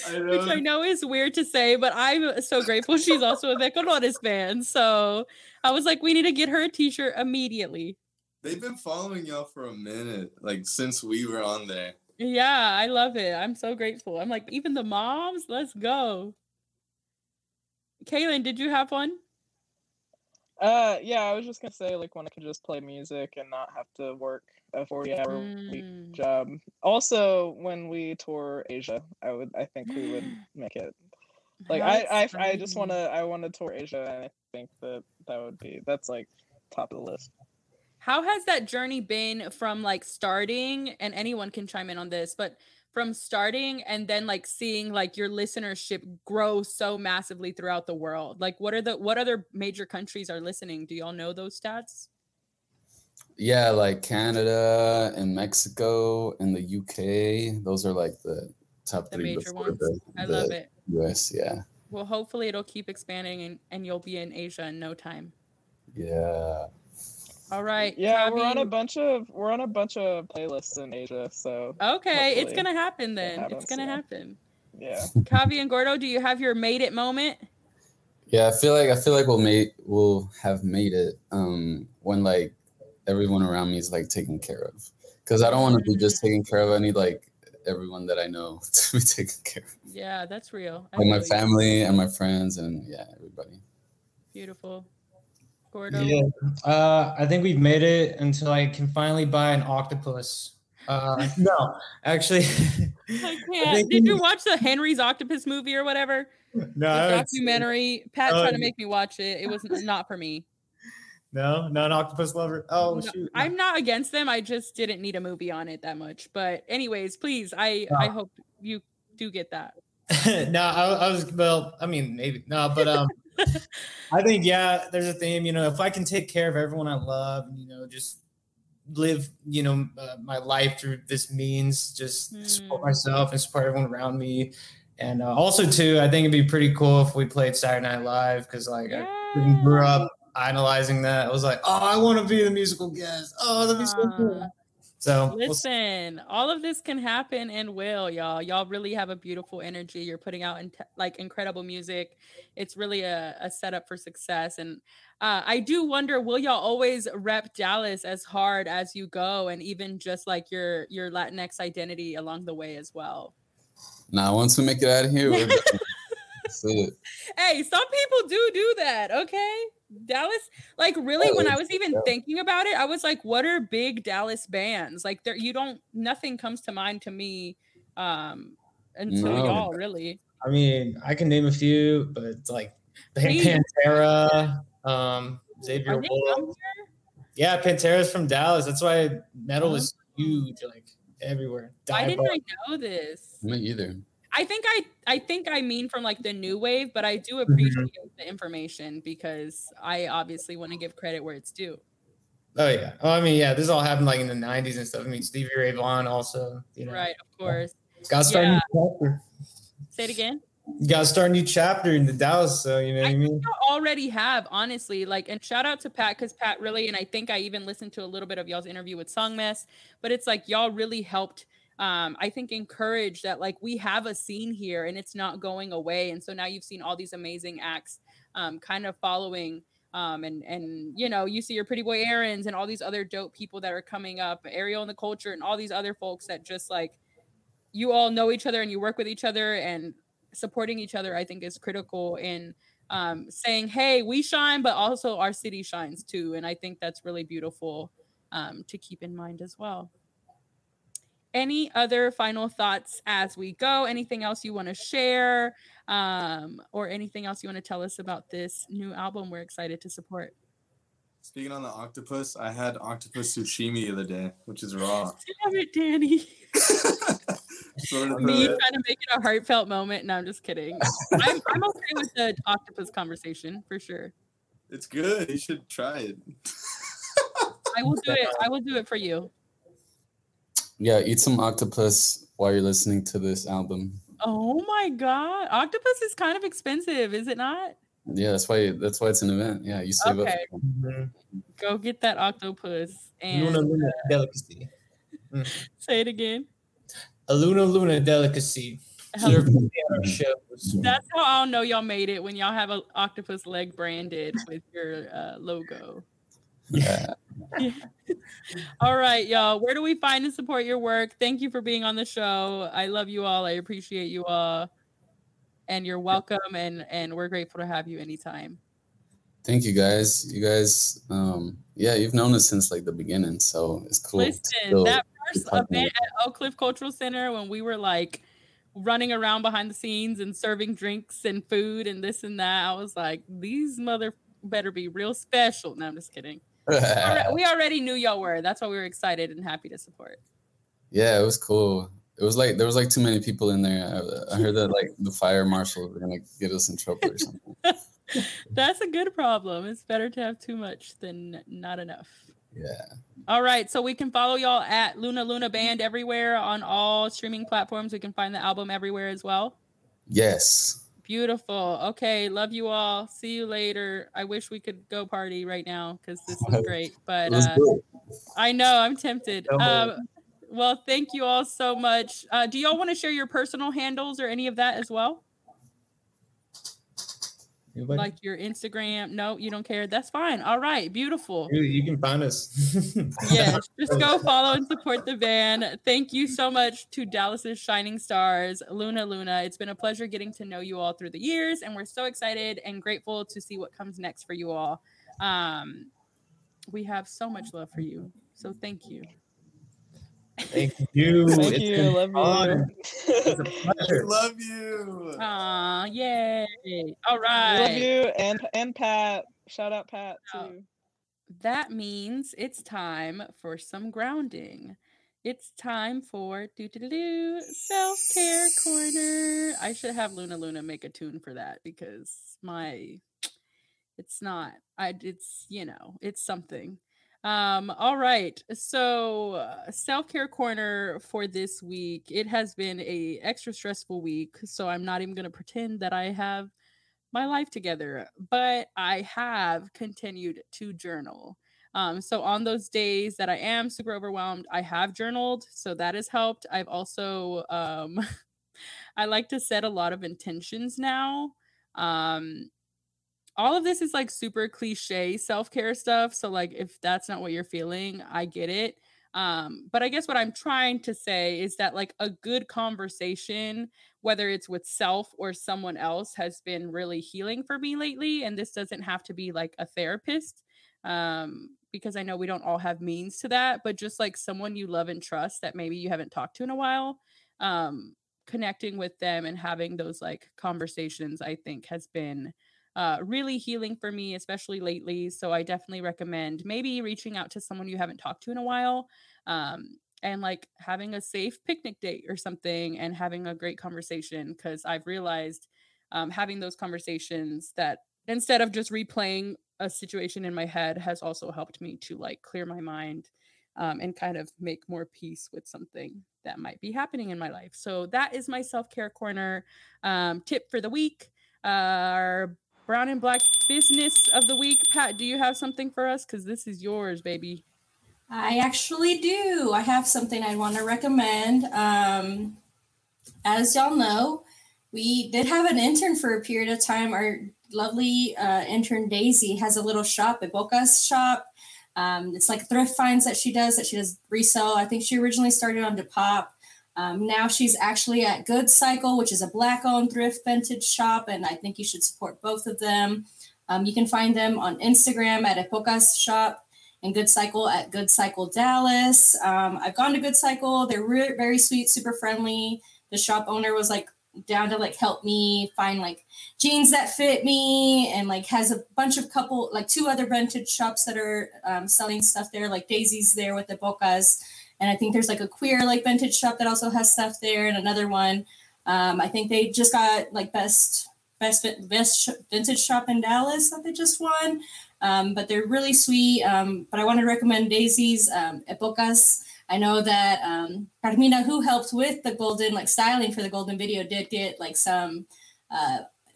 Which I know is weird to say, but I'm so grateful she's also a DeColores fan. So I was like, we need to get her a t-shirt immediately. They've been following y'all for a minute, like since we were on there. Yeah, I love it. I'm so grateful. I'm like, even the moms, let's go. Kaylin, did you have one? Yeah, I was just going to say, like, when I could just play music and not have to work a 40-hour week job. Also, when we tour Asia, I think we would make it. Like, I want to tour Asia, and I think that would be, that's, like, top of the list. How has that journey been from, like, starting, and anyone can chime in on this, but from starting and then, like, seeing, like, your listenership grow so massively throughout the world? Like, what other major countries are listening? Do y'all know those stats? Yeah, like Canada and Mexico and the UK. Those are, like, the top three. The major ones. I love it. US, yeah. Well, hopefully it'll keep expanding, and you'll be in Asia in no time. Yeah. All right. Yeah, Kavi. we're on a bunch of playlists in Asia. So okay, it's gonna happen then. It's gonna happen. Yeah. Kavi and Gordo, do you have your made it moment? Yeah, I feel like we'll have made it when like everyone around me is like taken care of. Because I don't want to be just taken care of. I need like everyone that I know to be taken care of. Yeah, that's real. Like my family and my friends and yeah, everybody. Beautiful. Gordo. Yeah, I think we've made it until I can finally buy an octopus. No, actually, I can't. Did you watch the Henry's Octopus movie or whatever? No. The documentary. Pat tried to make me watch it. It was not for me. No, not an octopus lover. Oh, no, shoot. I'm not against them. I just didn't need a movie on it that much. But anyways, please, I hope you do get that. I think, yeah, there's a theme, you know, if I can take care of everyone I love, you know, just live, you know, my life through this means, just support myself and support everyone around me. And also, too, I think it'd be pretty cool if we played Saturday Night Live, because, like, I grew up idolizing that. I was like, oh, I want to be the musical guest. Oh, that'd be so cool. So listen, all of this can happen and will, y'all. Y'all really have a beautiful energy. You're putting out incredible music. It's really a setup for success. And I do wonder, will y'all always rep Dallas as hard as you go, and even just like your Latinx identity along the way as well? Nah, once we make it out of here, we're that's it. Hey, some people do that, okay? Dallas, like, really, when I was even thinking about it, I was like, what are big Dallas bands? Like, there, nothing comes to mind to me until y'all, really. I mean, I can name a few, but like Pantera, Xavier Wolf. Yeah, Pantera's from Dallas. That's why metal is huge, like, everywhere. Why didn't I know this? Me either. I think I mean from like the new wave, but I do appreciate the information, because I obviously want to give credit where it's due. Oh yeah. Oh, I mean, yeah, this all happened like in the 90s and stuff. I mean, Stevie Ray Vaughan also, you know. Right, of course. Gotta start a new chapter. Say it again. You gotta start a new chapter in the Dallas, so you know what I mean? I already have, honestly. Like, and shout out to Pat, because Pat really, and I think I even listened to a little bit of y'all's interview with Songmess, but it's like y'all really helped I think encourage that, like, we have a scene here and it's not going away. And so now you've seen all these amazing acts kind of following and you know, you see your Pretty Boy Aarons and all these other dope people that are coming up, Ariel and the Culture and all these other folks that just, like, you all know each other and you work with each other, and supporting each other I think is critical in saying, hey, we shine, but also our city shines too. And I think that's really beautiful to keep in mind as well. Any other final thoughts as we go? Anything else you want to share or anything else you want to tell us about this new album we're excited to support? Speaking on the octopus, I had octopus sashimi the other day, which is raw. Damn it, Danny. Me trying to make it a heartfelt moment. No, I'm just kidding. I'm okay with the octopus conversation for sure. It's good. You should try it. I will do it. I will do it for you. Yeah, eat some octopus while you're listening to this album. Oh my God, octopus is kind of expensive, is it not? Yeah, that's why it's an event. Yeah, you save up. Go get that octopus and Luna Luna delicacy. Say it again. A Luna Luna delicacy. That's how I'll know y'all made it, when y'all have an octopus leg branded with your logo. Yeah. All right, y'all, where do we find and support your work? Thank you for being on the show. I love you all. I appreciate you all, and you're welcome, and we're grateful to have you anytime. Thank you guys. You guys you've known us since like the beginning, so it's cool. Listen, that first event at Oak Cliff Cultural Center, when we were like running around behind the scenes and serving drinks and food and this and that, I was like, these mother better be real special. No, I'm just kidding. We already knew y'all were. That's why we were excited and happy to support. Yeah, it was cool. It was like there was like too many people in there. I heard that like the fire marshal were gonna get us in trouble or something. That's a good problem. It's better to have too much than not enough. Yeah. All right. So we can follow y'all at Luna Luna Band everywhere on all streaming platforms. We can find the album everywhere as well. Yes. Beautiful. Okay. Love you all. See you later. I wish we could go party right now because this is great. But I know I'm tempted. Well, thank you all so much. Do y'all want to share your personal handles or any of that as well? Anybody? Like your Instagram? No, you don't care. That's fine. All right. Beautiful. You can find us. Yes. Just go follow and support the band. Thank you so much to Dallas's Shining Stars, Luna Luna. It's been a pleasure getting to know you all through the years, and we're so excited and grateful to see what comes next for you all. We have so much love for you. So thank you. Thank you. Thank you. Love you. It's a pleasure. Love you. Aw, yay. All right. Love you. And Pat. Shout out Pat, too. That means it's time for some grounding. It's time for do-do-do self-care corner. I should have Luna Luna make a tune for that because it's something. All right. So self-care corner for this week. It has been a extra stressful week, so I'm not even going to pretend that I have my life together, but I have continued to journal. So on those days that I am super overwhelmed, I have journaled. So that has helped. I've also, I like to set a lot of intentions now. All of this is like super cliche self-care stuff. So like, if that's not what you're feeling, I get it. But I guess what I'm trying to say is that like a good conversation, whether it's with self or someone else, has been really healing for me lately. And this doesn't have to be like a therapist. Because I know we don't all have means to that, but just like someone you love and trust that maybe you haven't talked to in a while, connecting with them and having those like conversations, I think has been really healing for me, especially lately. So I definitely recommend maybe reaching out to someone you haven't talked to in a while, and like having a safe picnic date or something and having a great conversation. Cause I've realized having those conversations that instead of just replaying a situation in my head has also helped me to like clear my mind and kind of make more peace with something that might be happening in my life. So that is my self-care corner tip for the week. Our brown and black business of the week. Pat, do you have something for us? Because this is yours, baby. I actually do. I have something I want to recommend. As y'all know, we did have an intern for a period of time. Our lovely intern Daisy has a little shop, Epocas Shop. It's like thrift finds that she does resell. I think she originally started on Depop. Now she's actually at Good Cycle, which is a Black-owned thrift vintage shop, and I think you should support both of them. You can find them on Instagram at Epocas Shop and Good Cycle at Good Cycle Dallas. I've gone to Good Cycle. They're very sweet, super friendly. The shop owner was like down to like help me find like jeans that fit me, and like has a bunch of couple like two other vintage shops that are selling stuff there, like Daisy's there with the Bocas, and I think there's like a queer like vintage shop that also has stuff there, and another one I think they just got like best vintage shop in Dallas that they just won, but they're really sweet. But I want to recommend Daisy's, Epocas. I know that Carmina, who helped with the golden, like styling for the golden video, did get like some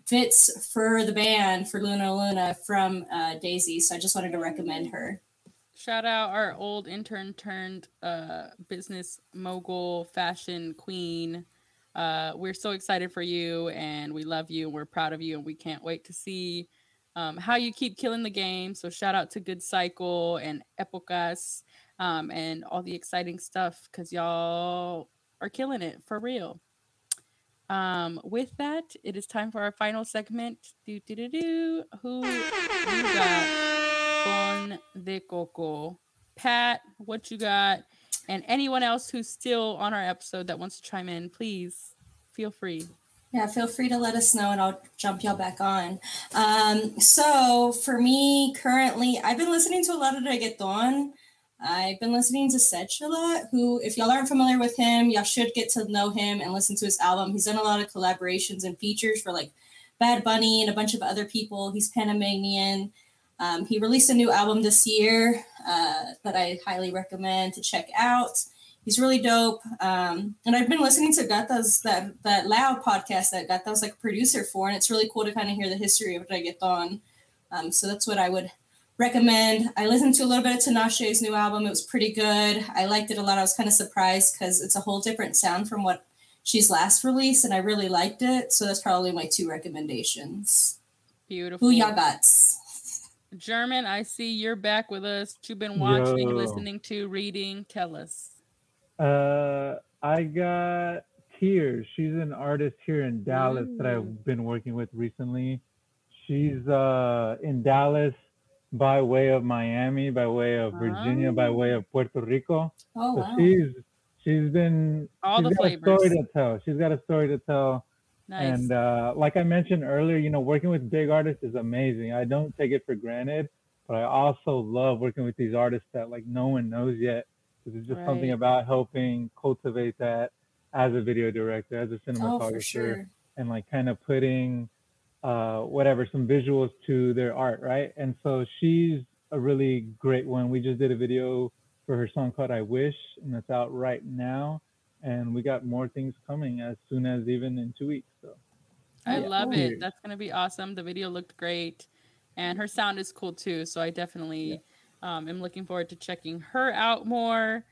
fits for the band for Luna Luna from Daisy. So I just wanted to recommend her. Shout out our old intern turned business mogul, fashion queen. We're so excited for you, and we love you. We're proud of you, and we can't wait to see how you keep killing the game. So shout out to Good Cycle and Epocas. And all the exciting stuff, because y'all are killing it for real. With that, it is time for our final segment. Who you got con de coco? Pat, what you got? And anyone else who's still on our episode that wants to chime in, please feel free. Yeah, feel free to let us know, and I'll jump y'all back on. So for me, currently, I've been listening to a lot of reggaeton. I've been listening to Sech a lot, who, if y'all aren't familiar with him, y'all should get to know him and listen to his album. He's done a lot of collaborations and features for like Bad Bunny and a bunch of other people. He's Panamanian. He released a new album this year that I highly recommend to check out. He's really dope. And I've been listening to Gata's, that Loud podcast that Gata's like a producer for, and it's really cool to kind of hear the history of reggaeton. So that's what I would recommend. I listened to a little bit of Tinashe's new album. It was pretty good. I liked it a lot. I was kind of surprised because it's a whole different sound from what she's last released, and I really liked it. So that's probably my two recommendations. Beautiful. Who y'all got? German, I see you're back with us. You've been watching, listening to, reading. Tell us. I got Tears. She's an artist here in Dallas that I've been working with recently. She's in Dallas, by way of Miami, by way of Virginia, by way of Puerto Rico. Oh, so wow. she's She's got a story to tell. Nice. And like I mentioned earlier, you know, working with big artists is amazing. I don't take it for granted, but I also love working with these artists that like no one knows yet. There's just something about helping cultivate that as a video director, as a cinematographer, and like kind of putting some visuals to their art, right? And so she's a really great one. We just did a video for her song called I Wish, and that's out right now. And we got more things coming as soon as even in 2 weeks. So love it. That's going to be awesome. The video looked great. And her sound is cool too. So I definitely am looking forward to checking her out more.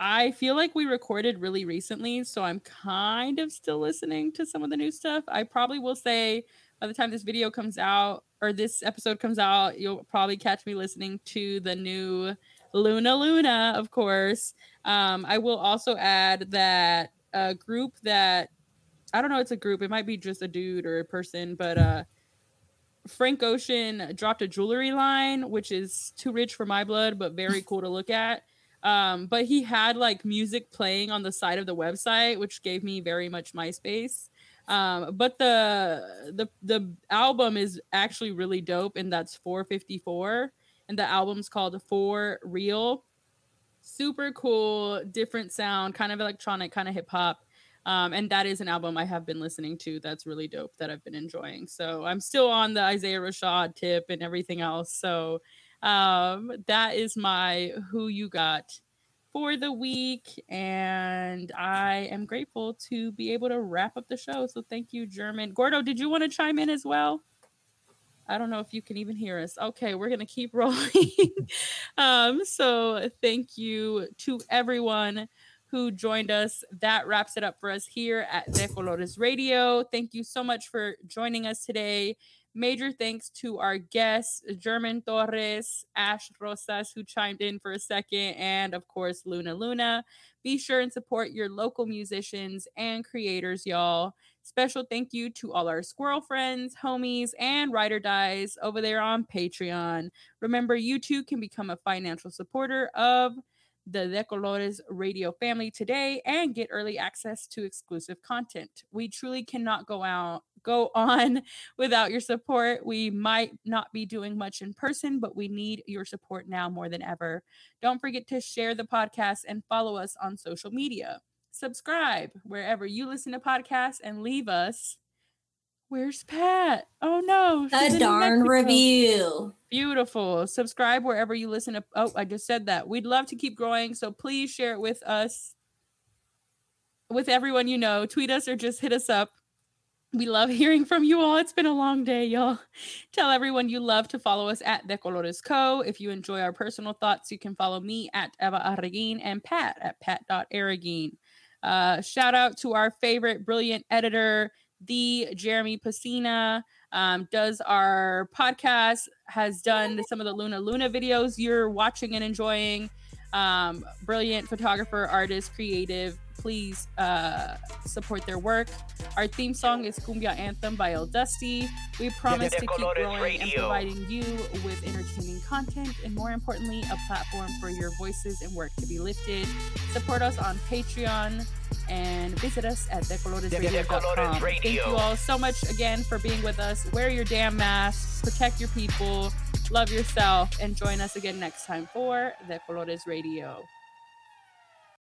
I feel like we recorded really recently, so I'm kind of still listening to some of the new stuff. I probably will say by the time this video comes out or this episode comes out, you'll probably catch me listening to the new Luna Luna, of course. I will also add that a group that, I don't know, it's a group. It might be just a dude or a person, but Frank Ocean dropped a jewelry line, which is too rich for my blood, but very cool to look at. But he had like music playing on the side of the website, which gave me very much MySpace. But the album is actually really dope, and that's 454. And the album's called For Real. Super cool, different sound, kind of electronic, kind of hip hop. And that is an album I have been listening to that's really dope that I've been enjoying. So I'm still on the Isaiah Rashad tip and everything else. So that is my Who You Got for the week. And I am grateful to be able to wrap up the show. So thank you, German. Gordo, did you want to chime in as well? I don't know if you can even hear us. Okay, we're going to keep rolling. So thank you to everyone who joined us. That wraps it up for us here at DeColores Radio. Thank you so much for joining us today. Major thanks to our guests, German Torres, Ash Rosas, who chimed in for a second, and of course, Luna Luna. Be sure and support your local musicians and creators, y'all. Special thank you to all our squirrel friends, homies, and ride or dies over there on Patreon. Remember, you too can become a financial supporter of the DeColores Radio family today and get early access to exclusive content. We truly cannot go on without your support. We might not be doing much in person, but we need your support now more than ever. Don't forget to share the podcast and follow us on social media. Subscribe wherever you listen to podcasts and leave us. Where's Pat? Oh, no. The darn review. Beautiful. Subscribe wherever you listen to. Oh, I just said that. We'd love to keep growing, so please share it with us, with everyone you know. Tweet us or just hit us up. We love hearing from you all. It's been a long day, y'all. Tell everyone you love to follow us at DeColores Co. If you enjoy our personal thoughts, you can follow me at Eva Arreguin and Pat at pat.arreguin. Shout out to our favorite brilliant editor, the Jeremy Pacina, does our podcast, has done some of the Luna Luna videos you're watching and enjoying. Brilliant photographer, artist, creative. Please support their work. Our theme song is Cumbia Anthem by El Dusty. We promise to keep growing and providing you with entertaining content and, more importantly, a platform for your voices and work to be lifted. Support us on Patreon and visit us at DeColoresRadio.com. Thank you all so much again for being with us. Wear your damn masks, protect your people, love yourself, and join us again next time for DeColores Radio.